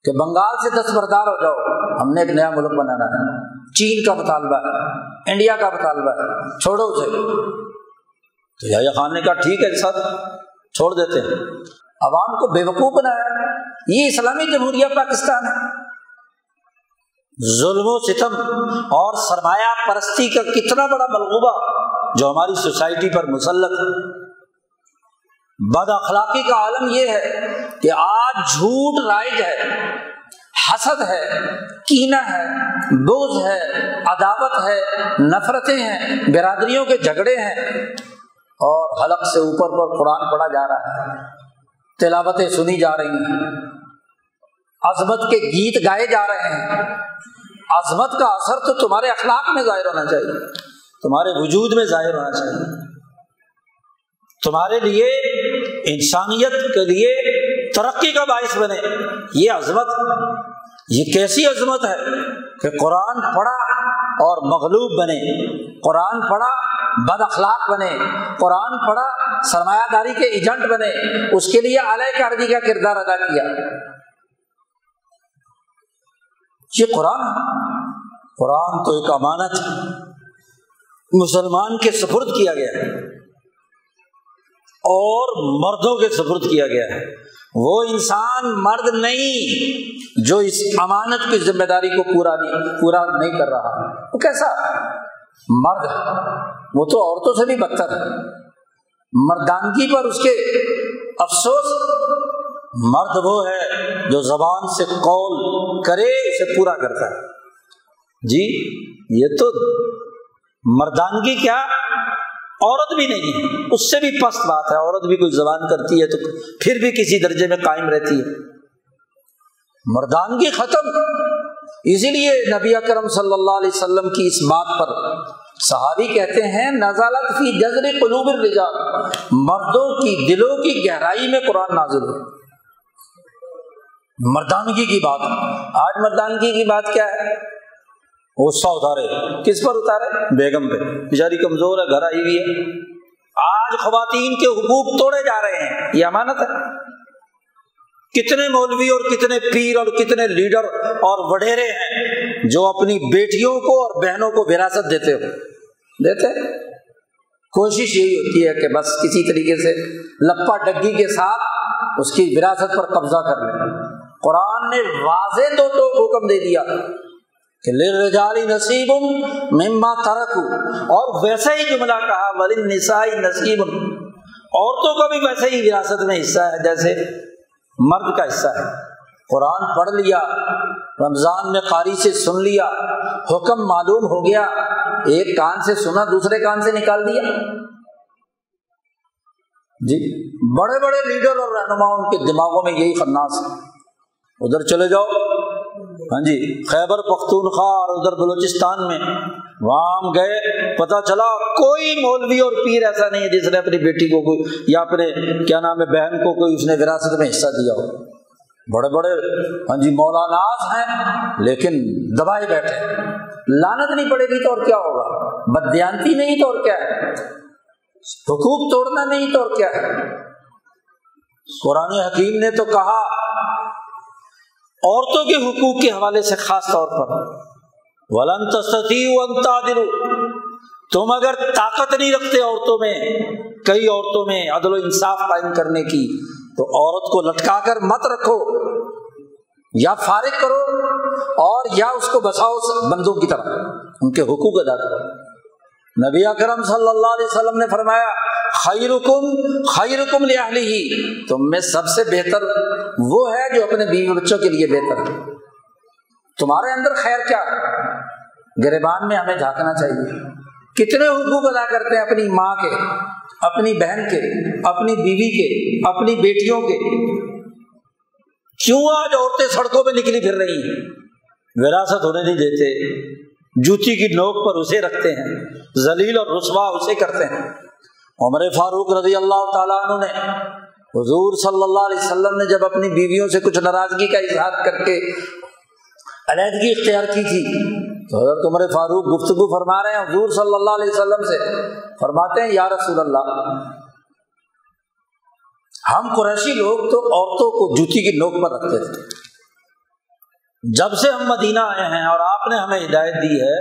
کہ بنگال سے دستبردار ہو جاؤ، ہم نے ایک نیا ملک بنانا ہے، چین کا مطالبہ ہے، انڈیا کا مطالبہ ہے، چھوڑو اسے. تو یحییٰ خان نے کہا ٹھیک ہے سر، چھوڑ دیتے ہیں. عوام کو بیوقوف بنایا. یہ اسلامی جمہوریہ پاکستان ہے. ظلم و ستم اور سرمایہ پرستی کا کتنا بڑا ملغوبہ جو ہماری سوسائٹی پر مسلط ہے. بد اخلاقی کا عالم یہ ہے کہ آج جھوٹ رائج ہے، حسد ہے، کینہ ہے، بغض ہے، عداوت ہے، نفرتیں ہیں، برادریوں کے جھگڑے ہیں، اور حلق سے اوپر پر قرآن پڑھا جا رہا ہے، تلاوتیں سنی جا رہی ہیں، عظمت کے گیت گائے جا رہے ہیں. عظمت کا اثر تو تمہارے اخلاق میں ظاہر ہونا چاہیے، تمہارے وجود میں ظاہر ہونا چاہیے. تمہارے لیے، انسانیت کے لیے ترقی کا باعث بنے یہ عظمت. یہ کیسی عظمت ہے کہ قرآن پڑھا اور مغلوب بنے، قرآن پڑھا بد اخلاق بنے، قرآن پڑھا، سرمایہ داری کے ایجنٹ بنے، اس کے لیے اعلی کاردی کا کردار ادا کیا۔ یہ قرآن تو ایک امانت مسلمان کے سپرد کیا گیا ہے اور مردوں کے سپرد کیا گیا ہے۔ وہ انسان مرد نہیں جو اس امانت کی ذمہ داری کو پورا نہیں کر رہا، وہ کیسا مرد ہے؟ وہ تو عورتوں سے بھی بدتر ہے۔ مردانگی پر اس کے افسوس، مرد وہ ہے جو زبان سے قول کرے اسے پورا کرتا ہے۔ جی یہ تو مردانگی کیا، عورت بھی نہیں، اس سے بھی پست بات ہے۔ عورت بھی کوئی زبان کرتی ہے تو پھر بھی کسی درجے میں قائم رہتی ہے، مردانگی ختم۔ اسی لیے نبی اکرم صلی اللہ علیہ وسلم کی اس بات پر صحابی کہتے ہیں نزلت فی جذر قلوب الرجال، مردوں کی دلوں کی گہرائی میں قرآن نازل ہو۔ مردانگی کی بات، آج مردانگی کی بات کیا ہے؟ غصہ اتارے، کس پر اتارے؟ بیگم پہ، بیچاری کمزور ہے، گھر آئی ہوئی ہے۔ آج خواتین کے حقوق توڑے جا رہے ہیں، یہ امانت ہے؟ کتنے مولوی اور کتنے پیر اور کتنے لیڈر اور وڈیرے ہیں جو اپنی بیٹیوں کو اور بہنوں کو وراثت دیتے کوشش یہی ہوتی ہے کہ بس کسی طریقے سے لپا ڈگی کے ساتھ اس کی وراثت پر قبضہ کر لیں۔ قرآن نے واضح دو ٹوک حکم دے دیا کہ للرجال نصیب مما ترکوا، اور ویسا ہی جملہ کہا وللنساء نصیب، عورتوں کا بھی ویسا ہی وراثت میں حصہ ہے جیسے مرد کا حصہ ہے۔ قرآن پڑھ لیا، رمضان میں قاری سے سن لیا، حکم معلوم ہو گیا، ایک کان سے سنا دوسرے کان سے نکال دیا۔ جی بڑے بڑے لیڈر اور رہنماؤں کے دماغوں میں یہی خناس ہے۔ ادھر چلے جاؤ، ہاں جی، خیبر پختونخوا اور ادھر بلوچستان میں، وہاں ہم گئے، پتہ چلا کوئی مولوی اور پیر ایسا نہیں ہے جس نے اپنی بیٹی کو کوئی یا اپنے کیا نام ہے بہن کو کوئی اس نے وراثت میں حصہ دیا ہو۔ بڑے بڑے ہاں جی مولاناز ہیں لیکن دبائے بیٹھے۔ لعنت نہیں پڑے گی تو اور کیا ہوگا؟ بددیانتی نہیں تو اور کیا ہے؟ حقوق توڑنا نہیں تو اور کیا ہے؟ قرآن حکیم نے تو کہا عورتوں کے حقوق کے حوالے سے خاص طور پر وَلَن تَسْتَطِيعُوا أَن تَعْدِلُوا، تم اگر طاقت نہیں رکھتے عورتوں میں، کئی عورتوں میں عدل و انصاف قائم کرنے کی، تو عورت کو لٹکا کر مت رکھو، یا فارغ کرو اور یا اس کو بساؤ بندوں کی طرح، ان کے حقوق ادا کرو۔ نبی اکرم صلی اللہ علیہ وسلم نے فرمایا خیرکم خیرکم لأہلہ، تم میں سب سے بہتر وہ ہے جو اپنے بیوی بچوں کے لیے بہتر ہے۔ تمہارے اندر خیر کیا ہے؟ گریبان میں ہمیں جھانکنا چاہیے، کتنے حقوق ادا کرتے ہیں اپنی ماں کے، اپنی بہن کے، اپنی بیوی کے، اپنی بیٹیوں کے؟ کیوں آج عورتیں سڑکوں پہ نکلی پھر رہی ہیں؟ وراثت ہونے نہیں دیتے، جوتی کی نوک پر اسے رکھتے ہیں، ذلیل اور رسوا اسے کرتے ہیں۔ عمر فاروق رضی اللہ تعالیٰ عنہ نے حضور صلی اللہ علیہ وسلم نے جب اپنی بیویوں سے کچھ ناراضگی کا اظہار کر کے علیحدگی اختیار کی تھی تو حضرت عمر فاروق گفتگو فرما رہے ہیں حضور صلی اللہ علیہ وسلم سے، فرماتے ہیں یا رسول اللہ، ہم قریشی لوگ تو عورتوں کو جوتی کی نوک پر رکھتے تھے، جب سے ہم مدینہ آئے ہیں اور آپ نے ہمیں ہدایت دی ہے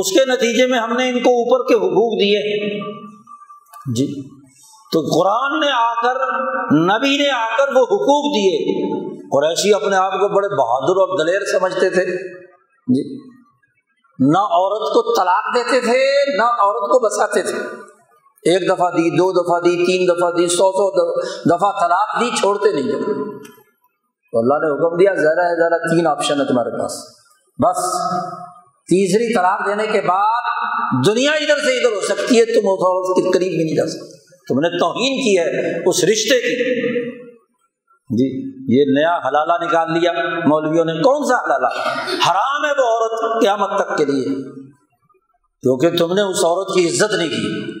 اس کے نتیجے میں ہم نے ان کو اوپر کے حقوق دیے جی، تو قرآن نے آ کر، نبی نے آ کر وہ حقوق دیے۔ قریشی اپنے آپ کو بڑے بہادر اور دلیر سمجھتے تھے جی، نہ عورت کو طلاق دیتے تھے نہ عورت کو بساتے تھے، ایک دفعہ دی، دو دفعہ دی، تین دفعہ دی، سو دفعہ طلاق دی، چھوڑتے نہیں تھے۔ تو اللہ نے حکم دیا زیادہ ہے زیادہ تین آپشن ہے تمہارے پاس، بس تیسری طلاق دینے کے بعد دنیا ادھر سے ادھر ہو سکتی ہے، تم عورت کے قریب بھی نہیں جا سکتے، تم نے توہین کی ہے اس رشتے کی جی۔ یہ نیا حلالہ نکال لیا مولویوں نے، کون سا حلالہ؟ حرام ہے وہ عورت قیامت تک کے لیے، کیونکہ تم نے اس عورت کی عزت نہیں کی،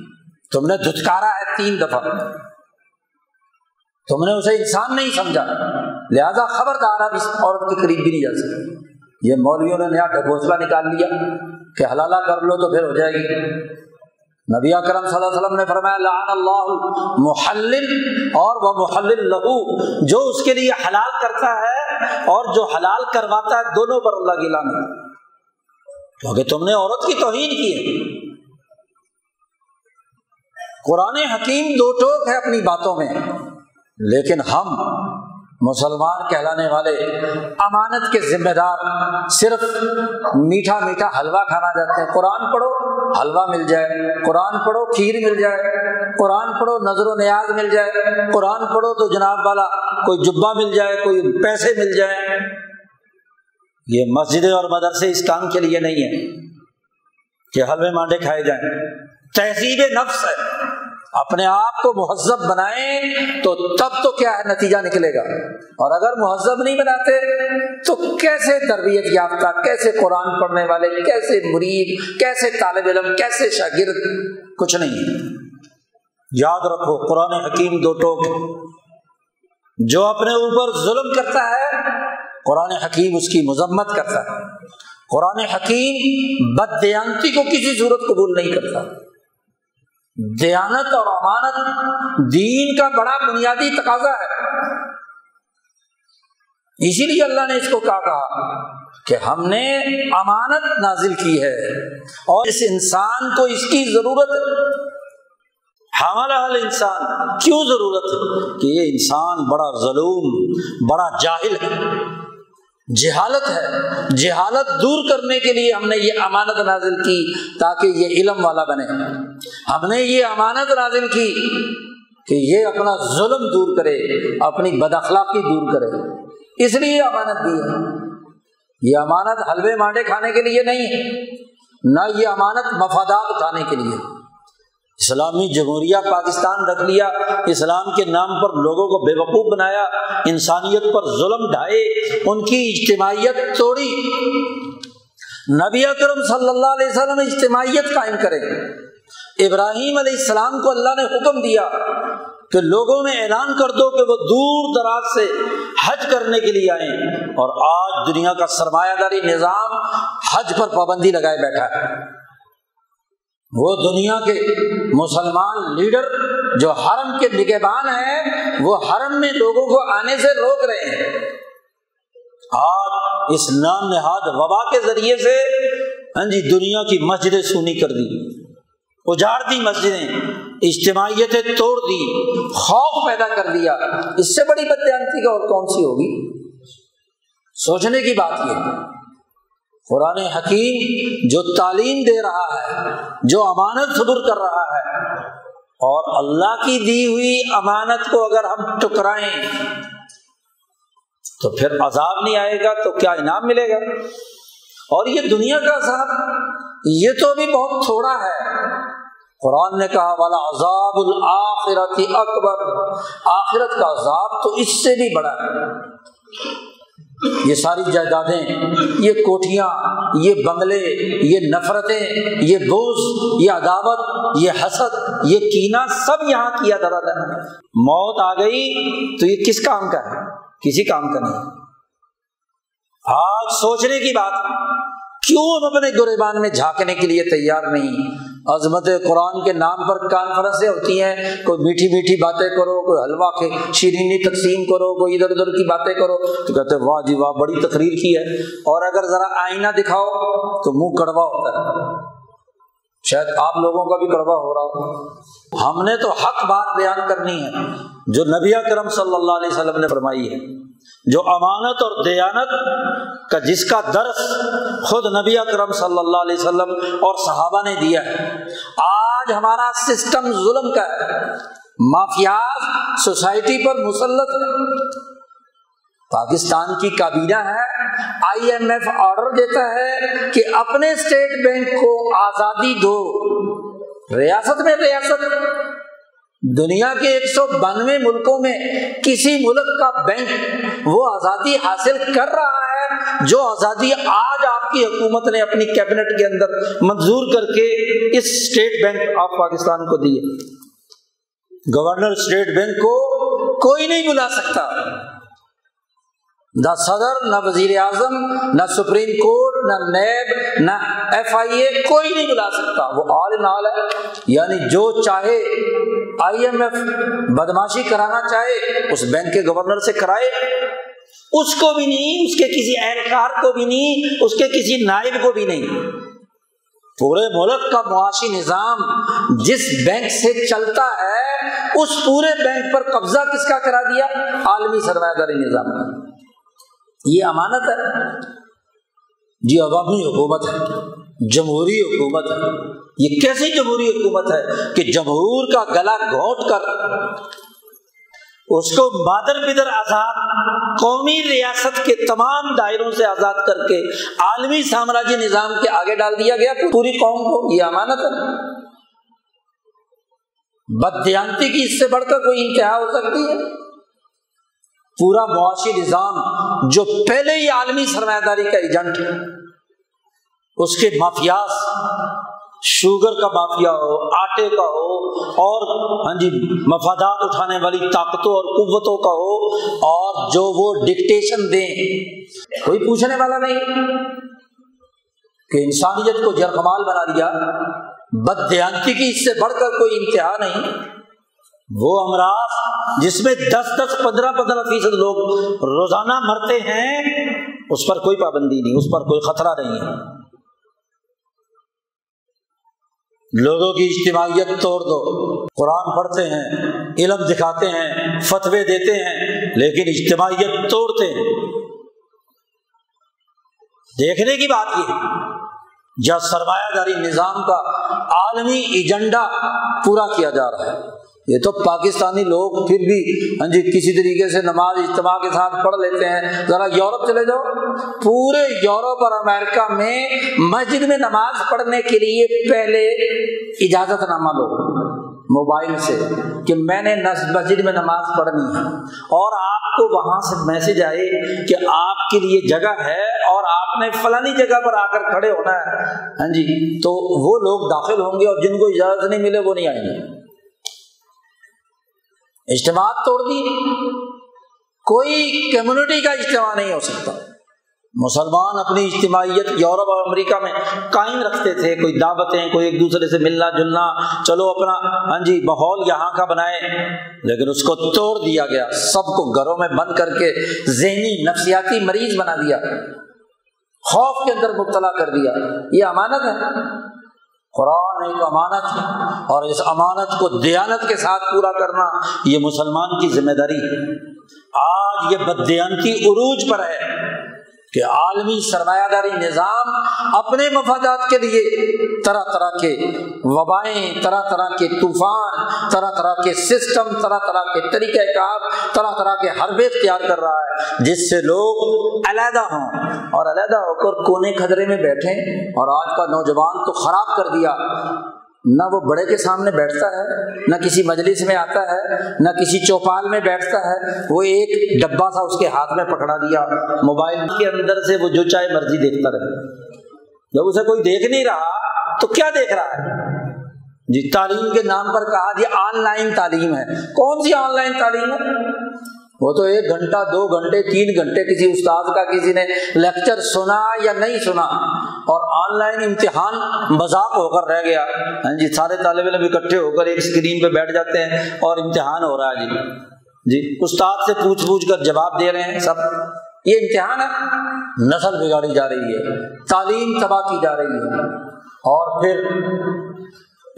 تم نے دھتکارا ہے تین دفعہ، تم نے اسے انسان نہیں سمجھا، لہذا خبردار اب اس عورت کے قریب بھی نہیں جا سکتے۔ یہ مولویوں نے نیا ڈھکوسلا نکال لیا کہ حلالہ کر لو تو پھر ہو جائے گی نبی اکرم صلی اللہ علیہ وسلم نے فرمایا لعن اللہ محلل اور وہ محلل لہو، جو اس کے لیے حلال کرتا ہے اور جو حلال کرواتا ہے، دونوں پر اللہ کی لعنت ہے، کیونکہ تم نے عورت کی توہین کی ہے۔ قرآن حکیم دو ٹوک ہے اپنی باتوں میں، لیکن ہم مسلمان کہلانے والے امانت کے ذمہ دار صرف میٹھا میٹھا حلوہ کھانا چاہتے ہیں۔ قرآن پڑھو حلوہ مل جائے، قرآن پڑھو کھیر مل جائے، قرآن پڑھو نظر و نیاز مل جائے، قرآن پڑھو تو جناب والا کوئی جبہ مل جائے، کوئی پیسے مل جائے۔ یہ مسجدیں اور مدرسے اس کام کے لیے نہیں ہیں کہ حلوے مانڈے کھائے جائیں۔ تہذیب نفس ہے، اپنے آپ کو مہذب بنائیں تو تب تو کیا ہے نتیجہ نکلے گا، اور اگر مہذب نہیں بناتے تو کیسے تربیت یافتہ، کیسے قرآن پڑھنے والے، کیسے مرید، کیسے طالب علم، کیسے شاگرد؟ کچھ نہیں۔ یاد رکھو قرآن حکیم دو ٹوک، جو اپنے اوپر ظلم کرتا ہے قرآن حکیم اس کی مذمت کرتا ہے۔ قرآن حکیم بددیانتی کو کسی صورت قبول نہیں کرتا۔ دیانت اور امانت دین کا بڑا بنیادی تقاضا ہے، اسی لیے اللہ نے اس کو کہا کہ ہم نے امانت نازل کی ہے اور اس انسان کو اس کی ضرورت ہے۔ حاملہ الانسان، کیوں ضرورت ہے؟ کہ یہ انسان بڑا ظلوم، بڑا جاہل ہے، جہالت ہے۔ جہالت دور کرنے کے لیے ہم نے یہ امانت نازل کی تاکہ یہ علم والا بنے۔ ہم نے یہ امانت نازل کی کہ یہ اپنا ظلم دور کرے، اپنی بد اخلاقی دور کرے، اس لیے امانت دی ہے۔ یہ امانت حلوے مانڈے کھانے کے لیے نہیں ہے، نہ یہ امانت مفادات اٹھانے کے لیے۔ اسلامی جمہوریہ پاکستان رکھ لیا، اسلام کے نام پر لوگوں کو بے وقوف بنایا، انسانیت پر ظلم ڈھائے، ان کی اجتماعیت توڑی۔ نبی اکرم صلی اللہ علیہ وسلم اجتماعیت قائم کرے۔ ابراہیم علیہ السلام کو اللہ نے حکم دیا کہ لوگوں میں اعلان کر دو کہ وہ دور دراز سے حج کرنے کے لیے آئیں، اور آج دنیا کا سرمایہ داری نظام حج پر پابندی لگائے بیٹھا ہے۔ وہ دنیا کے مسلمان لیڈر جو حرم کے نگہبان ہیں، وہ حرم میں لوگوں کو آنے سے روک رہے ہیں۔ آج اس نام نہاد وبا کے ذریعے سے دنیا کی مسجدیں سونی کر دی، اجاڑ دی مسجدیں، اجتماعیتیں توڑ دی، خوف پیدا کر دیا۔ اس سے بڑی بددیانتی اور کون سی ہوگی؟ سوچنے کی بات یہ۔ قرآن حکیم جو تعلیم دے رہا ہے، جو امانت صدور کر رہا ہے، اور اللہ کی دی ہوئی امانت کو اگر ہم ٹکرائیں تو پھر عذاب نہیں آئے گا تو کیا انعام ملے گا؟ اور یہ دنیا کا عذاب یہ تو بھی بہت تھوڑا ہے۔ قرآن نے کہا والا عذاب الآخرت اکبر، آخرت کا عذاب تو اس سے بھی بڑا ہے۔ یہ ساری جائیدادیں، یہ کوٹھیاں، یہ بنگلے، یہ نفرتیں، یہ بغض، یہ عداوت، یہ حسد، یہ کینہ، سب یہاں کیا جاتا تھا۔ موت آ گئی تو یہ کس کام کا ہے؟ کسی کام کا نہیں۔ آج سوچنے کی بات، کیوں ہم اپنے گریبان میں جھانکنے کے لیے تیار نہیں؟ عظمت قرآن کے نام پر کانفرنسیں ہوتی ہیں، کوئی میٹھی میٹھی باتیں کرو، کوئی حلوہ کے شیرینی تقسیم کرو، کوئی ادھر ادھر کی باتیں کرو تو کہتے ہیں واہ جی واہ بڑی تقریر کی ہے، اور اگر ذرا آئینہ دکھاؤ تو منہ کڑوا ہوتا ہے۔ شاید آپ لوگوں کا بھی کڑوا ہو رہا ہو۔ ہم نے تو حق بات بیان کرنی ہے جو نبی اکرم صلی اللہ علیہ وسلم نے فرمائی ہے، جو امانت اور دیانت کا جس کا درس خود نبی اکرم صلی اللہ علیہ وسلم اور صحابہ نے دیا ہے۔ آج ہمارا سسٹم ظلم کا ہے، مافیاز سوسائٹی پر مسلط ہے۔ پاکستان کی کابینہ ہے، آئی ایم ایف آرڈر دیتا ہے کہ اپنے اسٹیٹ بینک کو آزادی دو، ریاست میں ریاست، دنیا کے 192 ملکوں میں کسی ملک کا بینک وہ آزادی حاصل کر رہا ہے جو آزادی آج آپ کی حکومت نے اپنی کیبنٹ کے اندر منظور کر کے اس اسٹیٹ بینک آف پاکستان کو دی ہے۔ گورنر اسٹیٹ بینک کو کوئی نہیں بلا سکتا، نہ صدر، نہ وزیر اعظم، نہ سپریم کورٹ، نہ نیب، نہ ایف آئی اے، کوئی نہیں بلا سکتا، وہ آل ان آل ہے، یعنی جو چاہے آئی ایم ایف بدماشی کرانا چاہے اس بینک کے گورنر سے کرائے، اس کو بھی نہیں، اس کے کسی اہلکار کو بھی نہیں، اس کے کسی نائب کو بھی نہیں۔ پورے ملک کا معاشی نظام جس بینک سے چلتا ہے اس پورے بینک پر قبضہ کس کا کرا دیا؟ عالمی سرمایہ داری نظام کا۔ یہ امانت ہے جی، عوامی حکومت ہے، جمہوری حکومت ہے۔ یہ کیسی جمہوری حکومت ہے کہ جمہور کا گلا گھونٹ کر اس کو بادر بدر آزاد، قومی ریاست کے تمام دائروں سے آزاد کر کے عالمی سامراجی نظام کے آگے ڈال دیا گیا پوری قوم کو۔ یہ امانت ہے۔ بددیانتی کی اس سے بڑھ کر کوئی انتہا ہو سکتی ہے؟ پورا معاشی نظام جو پہلے ہی عالمی سرمایہ داری کا ایجنٹ ہے، اس کے مافیاس، شوگر کا مافیا ہو، آٹے کا ہو، اور ہاں جی مفادات اٹھانے والی طاقتوں اور قوتوں کا ہو، اور جو وہ ڈکٹیشن دیں، کوئی پوچھنے والا نہیں کہ انسانیت کو جرغمال بنا دیا۔ بددیانتی کی اس سے بڑھ کر کوئی انتہا نہیں۔ وہ امراض جس میں 10-15 لوگ روزانہ مرتے ہیں، اس پر کوئی پابندی نہیں، اس پر کوئی خطرہ نہیں ہے۔ لوگوں کی اجتماعیت توڑ دو، قرآن پڑھتے ہیں، علم دکھاتے ہیں، فتوے دیتے ہیں، لیکن اجتماعیت توڑتے ہیں۔ دیکھنے کی بات یہ ہے جہاں سرمایہ داری نظام کا عالمی ایجنڈا پورا کیا جا رہا ہے۔ یہ تو پاکستانی لوگ پھر بھی ہاں جی کسی طریقے سے نماز اجتماع کے ساتھ پڑھ لیتے ہیں، ذرا یورپ چلے جاؤ، پورے یورپ اور امریکہ میں مسجد میں نماز پڑھنے کے لیے پہلے اجازت نامہ لو موبائل سے کہ میں نے مسجد میں نماز پڑھنی ہے، اور آپ کو وہاں سے میسج آئے کہ آپ کے لیے جگہ ہے اور آپ نے فلانی جگہ پر آ کر کھڑے ہونا ہے، ہاں جی تو وہ لوگ داخل ہوں گے، اور جن کو اجازت نہیں ملے وہ نہیں آئیں گے۔ اجتماع توڑ دی، کوئی کمیونٹی کا اجتماع نہیں ہو سکتا۔ مسلمان اپنی اجتماعیت یورپ اور امریکہ میں قائم رکھتے تھے، کوئی دعوتیں، کوئی ایک دوسرے سے ملنا جلنا، چلو اپنا ہاں جی ماحول یہاں کا بنائے، لیکن اس کو توڑ دیا گیا، سب کو گھروں میں بند کر کے ذہنی نفسیاتی مریض بنا دیا، خوف کے اندر مبتلا کر دیا۔ یہ امانت ہے، قرآن ایک امانت ہے، اور اس امانت کو دیانت کے ساتھ پورا کرنا یہ مسلمان کی ذمہ داری ہے۔ آج یہ بددیانتی عروج پر ہے کہ عالمی سرمایہ داری نظام اپنے مفادات کے لیے طرح طرح کے وبائیں، طرح طرح کے طوفان، طرح طرح کے سسٹم، طرح طرح کے طریقہ کار، طرح طرح کے حربے اختیار کر رہا ہے، جس سے لوگ علیحدہ ہوں، اور علیحدہ ہو کر کونے کھدرے میں بیٹھیں۔ اور آج کا نوجوان تو خراب کر دیا، نہ وہ بڑے کے سامنے بیٹھتا ہے، نہ کسی مجلس میں آتا ہے، نہ کسی چوپال میں بیٹھتا ہے، وہ ایک ڈبہ سا اس کے ہاتھ میں پکڑا دیا، موبائل کے اندر سے وہ جو چاہے مرضی دیکھتا رہے۔ جب اسے کوئی دیکھ نہیں رہا تو کیا دیکھ رہا ہے جی؟ تعلیم کے نام پر کہا جی آن لائن تعلیم ہے۔ کون سی آن لائن تعلیم ہے؟ وہ تو 1 گھنٹہ 2 گھنٹے 3 گھنٹے کسی استاد کا کسی نے لیکچر سنا یا نہیں سنا، اور آن لائن امتحان مذاق ہو کر رہ گیا، ہاں جی سارے طالب علم اکٹھے ہو کر ایک اسکرین پہ بیٹھ جاتے ہیں اور امتحان ہو رہا ہے جی، جی استاد سے پوچھ کر جواب دے رہے ہیں سب۔ یہ امتحان ہے، نسل بگاڑی جا رہی ہے، تعلیم تباہ کی جا رہی ہے، اور پھر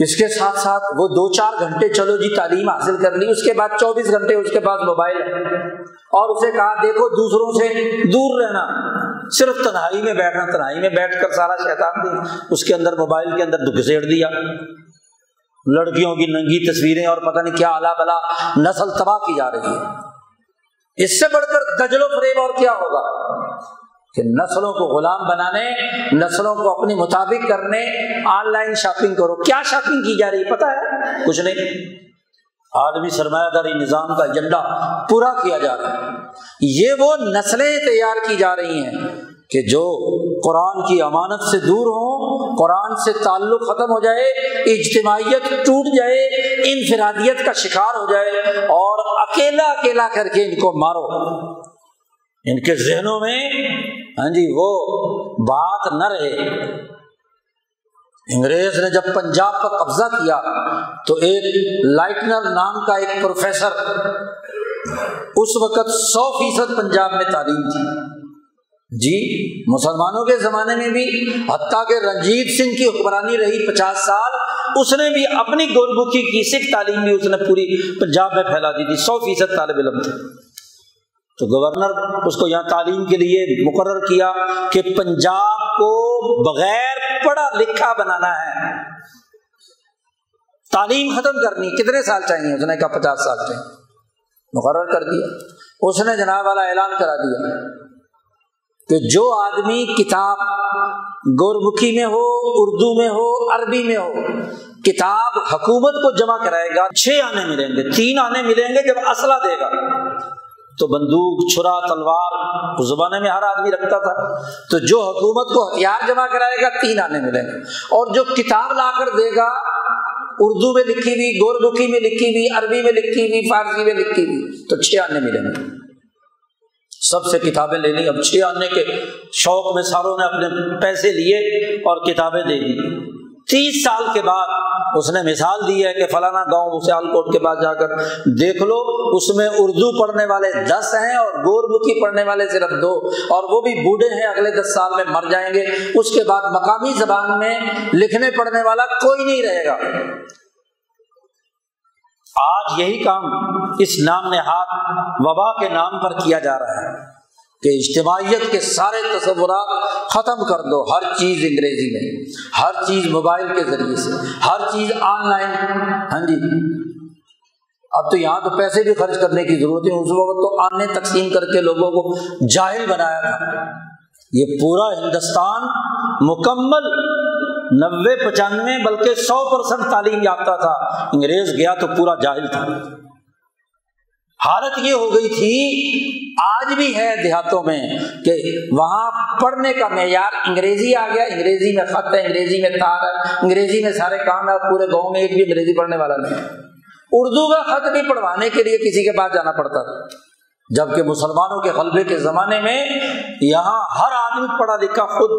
اس کے ساتھ ساتھ وہ 2-4 گھنٹے چلو جی تعلیم حاصل کر لی، اس کے بعد 24 گھنٹے اس کے پاس موبائل ہے، اور اسے کہا دیکھو دوسروں سے دور رہنا، صرف تنہائی میں بیٹھنا، تنہائی میں بیٹھ کر سارا شیطان اس کے اندر موبائل کے اندر گھسیڑ دیا، لڑکیوں کی ننگی تصویریں اور پتہ نہیں کیا اعلیٰ بلا، نسل تباہ کی جا رہی ہے۔ اس سے بڑھ کر دجل و فریب اور کیا ہوگا کہ نسلوں کو غلام بنانے، نسلوں کو اپنے مطابق کرنے۔ آن لائن شاپنگ کرو، کیا شاپنگ کی جا رہی پتہ ہے؟ کچھ نہیں۔ عالمی سرمایہ داری نظام کا ایجنڈا پورا کیا جا رہا ہے۔ یہ وہ نسلیں تیار کی جا رہی ہیں کہ جو قرآن کی امانت سے دور ہوں، قرآن سے تعلق ختم ہو جائے، اجتماعیت ٹوٹ جائے، انفرادیت کا شکار ہو جائے، اور اکیلا اکیلا کر کے ان کو مارو۔ ان کے ذہنوں میں ہاں جی وہ بات نہ رہے۔ انگریز نے جب پنجاب پر قبضہ کیا تو ایک لائٹنر نام کا ایک پروفیسر، اس وقت 100% پنجاب میں تعلیم تھی جی، مسلمانوں کے زمانے میں بھی، حتیٰ کہ رنجیت سنگھ کی حکمرانی رہی 50 سال، اس نے بھی اپنی گول بکی کی سکھ تعلیم بھی اس نے پوری پنجاب میں پھیلا دی تھی، 100% طالب علم تھے۔ تو گورنر اس کو یہاں تعلیم کے لیے مقرر کیا کہ پنجاب کو بغیر پڑھا لکھا بنانا ہے، تعلیم ختم کرنی، کتنے سال چاہیے؟ اس نے کہا 50 سال چاہیے، مقرر کر دیا۔ اس نے جناب والا اعلان کرا دیا کہ جو آدمی کتاب گورمکھی میں ہو، اردو میں ہو، عربی میں ہو، کتاب حکومت کو جمع کرائے گا 6 آنے ملیں گے، 3 آنے ملیں گے جب اسلحہ دے گا، تو بندوق، چھرا، تلوار اس زمانے میں ہر آدمی رکھتا تھا، تو جو حکومت کو ہتھیار جمع کرائے گا 3 آنے ملیں گے، اور جو کتاب لا کر دے گا اردو میں لکھی ہوئی، گورمکھی میں لکھی ہوئی، عربی میں لکھی ہوئی، فارسی میں لکھی ہوئی، تو 6 آنے ملیں گے۔ سب سے کتابیں لے لیں، اب 6 آنے کے شوق میں ساروں نے اپنے پیسے لیے اور کتابیں دے دی۔ 30 سال کے بعد اس نے مثال دی ہے کہ فلانا گاؤں سیالکوٹ کے پاس جا کر دیکھ لو، اس میں اردو پڑھنے والے 10 ہیں اور گورمکھی پڑھنے والے صرف 2، اور وہ بھی بوڑھے ہیں، اگلے 10 سال میں مر جائیں گے۔ اس کے بعد مقامی زبان میں لکھنے پڑھنے والا کوئی نہیں رہے گا۔ آج یہی کام اس نام نہاد وبا کے نام پر کیا جا رہا ہے کہ اجتماعیت کے سارے تصورات ختم کر دو، ہر چیز انگریزی میں، ہر چیز موبائل کے ذریعے سے، ہر چیز آن لائن، ہاں جی۔ اب تو یہاں تو پیسے بھی خرچ کرنے کی ضرورت ہے، اس وقت تو آنے تقسیم کر کے لوگوں کو جاہل بنایا تھا۔ یہ پورا ہندوستان مکمل 90-95 بلکہ 100% تعلیم یافتہ تھا، انگریز گیا تو پورا جاہل تھا۔ حالت یہ ہو گئی تھی، آج بھی ہے دیہاتوں میں، کہ وہاں پڑھنے کا معیار انگریزی آ گیا، انگریزی میں خط ہے، انگریزی میں تار ہے، انگریزی میں سارے کام ہے، پورے گاؤں میں ایک بھی انگریزی پڑھنے والا نہیں۔ اردو کا خط بھی پڑھوانے کے لیے کسی کے پاس جانا پڑتا تھا، جبکہ مسلمانوں کے غلبے کے زمانے میں یہاں ہر آدمی پڑھا لکھا خود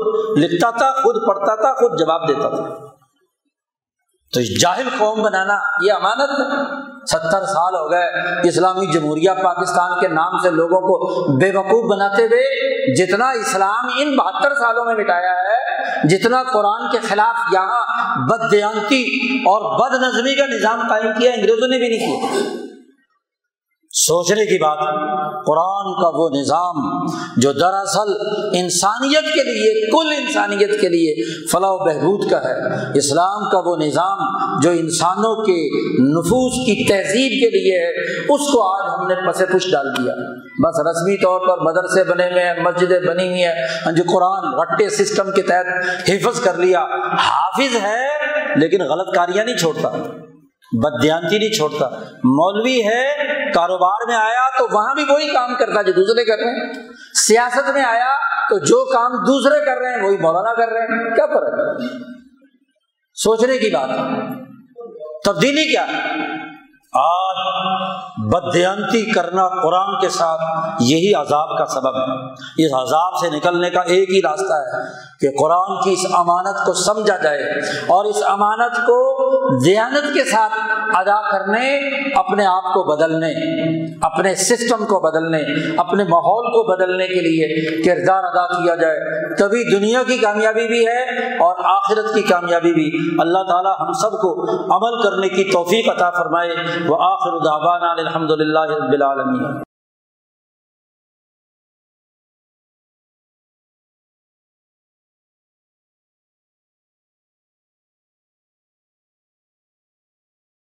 لکھتا تھا، خود پڑھتا تھا، خود جواب دیتا تھا۔ تو جاہل قوم بنانا یہ امانت ہے۔ 70 سال ہو گئے اسلامی جمہوریہ پاکستان کے نام سے لوگوں کو بے وقوف بناتے ہوئے، جتنا اسلام ان 72 سالوں میں مٹایا ہے، جتنا قرآن کے خلاف یہاں بد دیانتی اور بد نظمی کا نظام قائم کیا، انگریزوں نے بھی نہیں کیا۔ سوچنے کی بات، قرآن کا وہ نظام جو دراصل انسانیت کے لیے، کل انسانیت کے لیے فلاح و بہبود کا ہے، اسلام کا وہ نظام جو انسانوں کے نفوس کی تہذیب کے لیے ہے، اس کو آج ہم نے پس پش ڈال دیا۔ بس رسمی طور پر مدرسے بنے ہوئے ہیں، مسجدیں بنی ہوئی ہیں، جو قرآن رٹے سسٹم کے تحت حفظ کر لیا، حافظ ہے، لیکن غلط کاریاں نہیں چھوڑتا، بددیانتی نہیں چھوڑتا۔ مولوی ہے، کاروبار میں آیا تو وہاں بھی وہی کام کرتا جو دوسرے کر رہے ہیں، سیاست میں آیا تو جو کام دوسرے کر رہے ہیں وہی مولانا کر رہے ہیں، کیا فرق ہے؟ سوچنے کی بات ہے، تبدیلی کیا ہے؟ آج بددیانتی کرنا قرآن کے ساتھ یہی عذاب کا سبب ہے۔ اس عذاب سے نکلنے کا ایک ہی راستہ ہے کہ قرآن کی اس امانت کو سمجھا جائے اور اس امانت کو دیانت کے ساتھ ادا کرنے، اپنے آپ کو بدلنے، اپنے سسٹم کو بدلنے، اپنے ماحول کو بدلنے کے لیے کردار ادا کیا جائے، تبھی دنیا کی کامیابی بھی ہے اور آخرت کی کامیابی بھی۔ اللہ تعالی ہم سب کو عمل کرنے کی توفیق عطا فرمائے۔ وآخر دعوانا الحمد للہ رب العالمین۔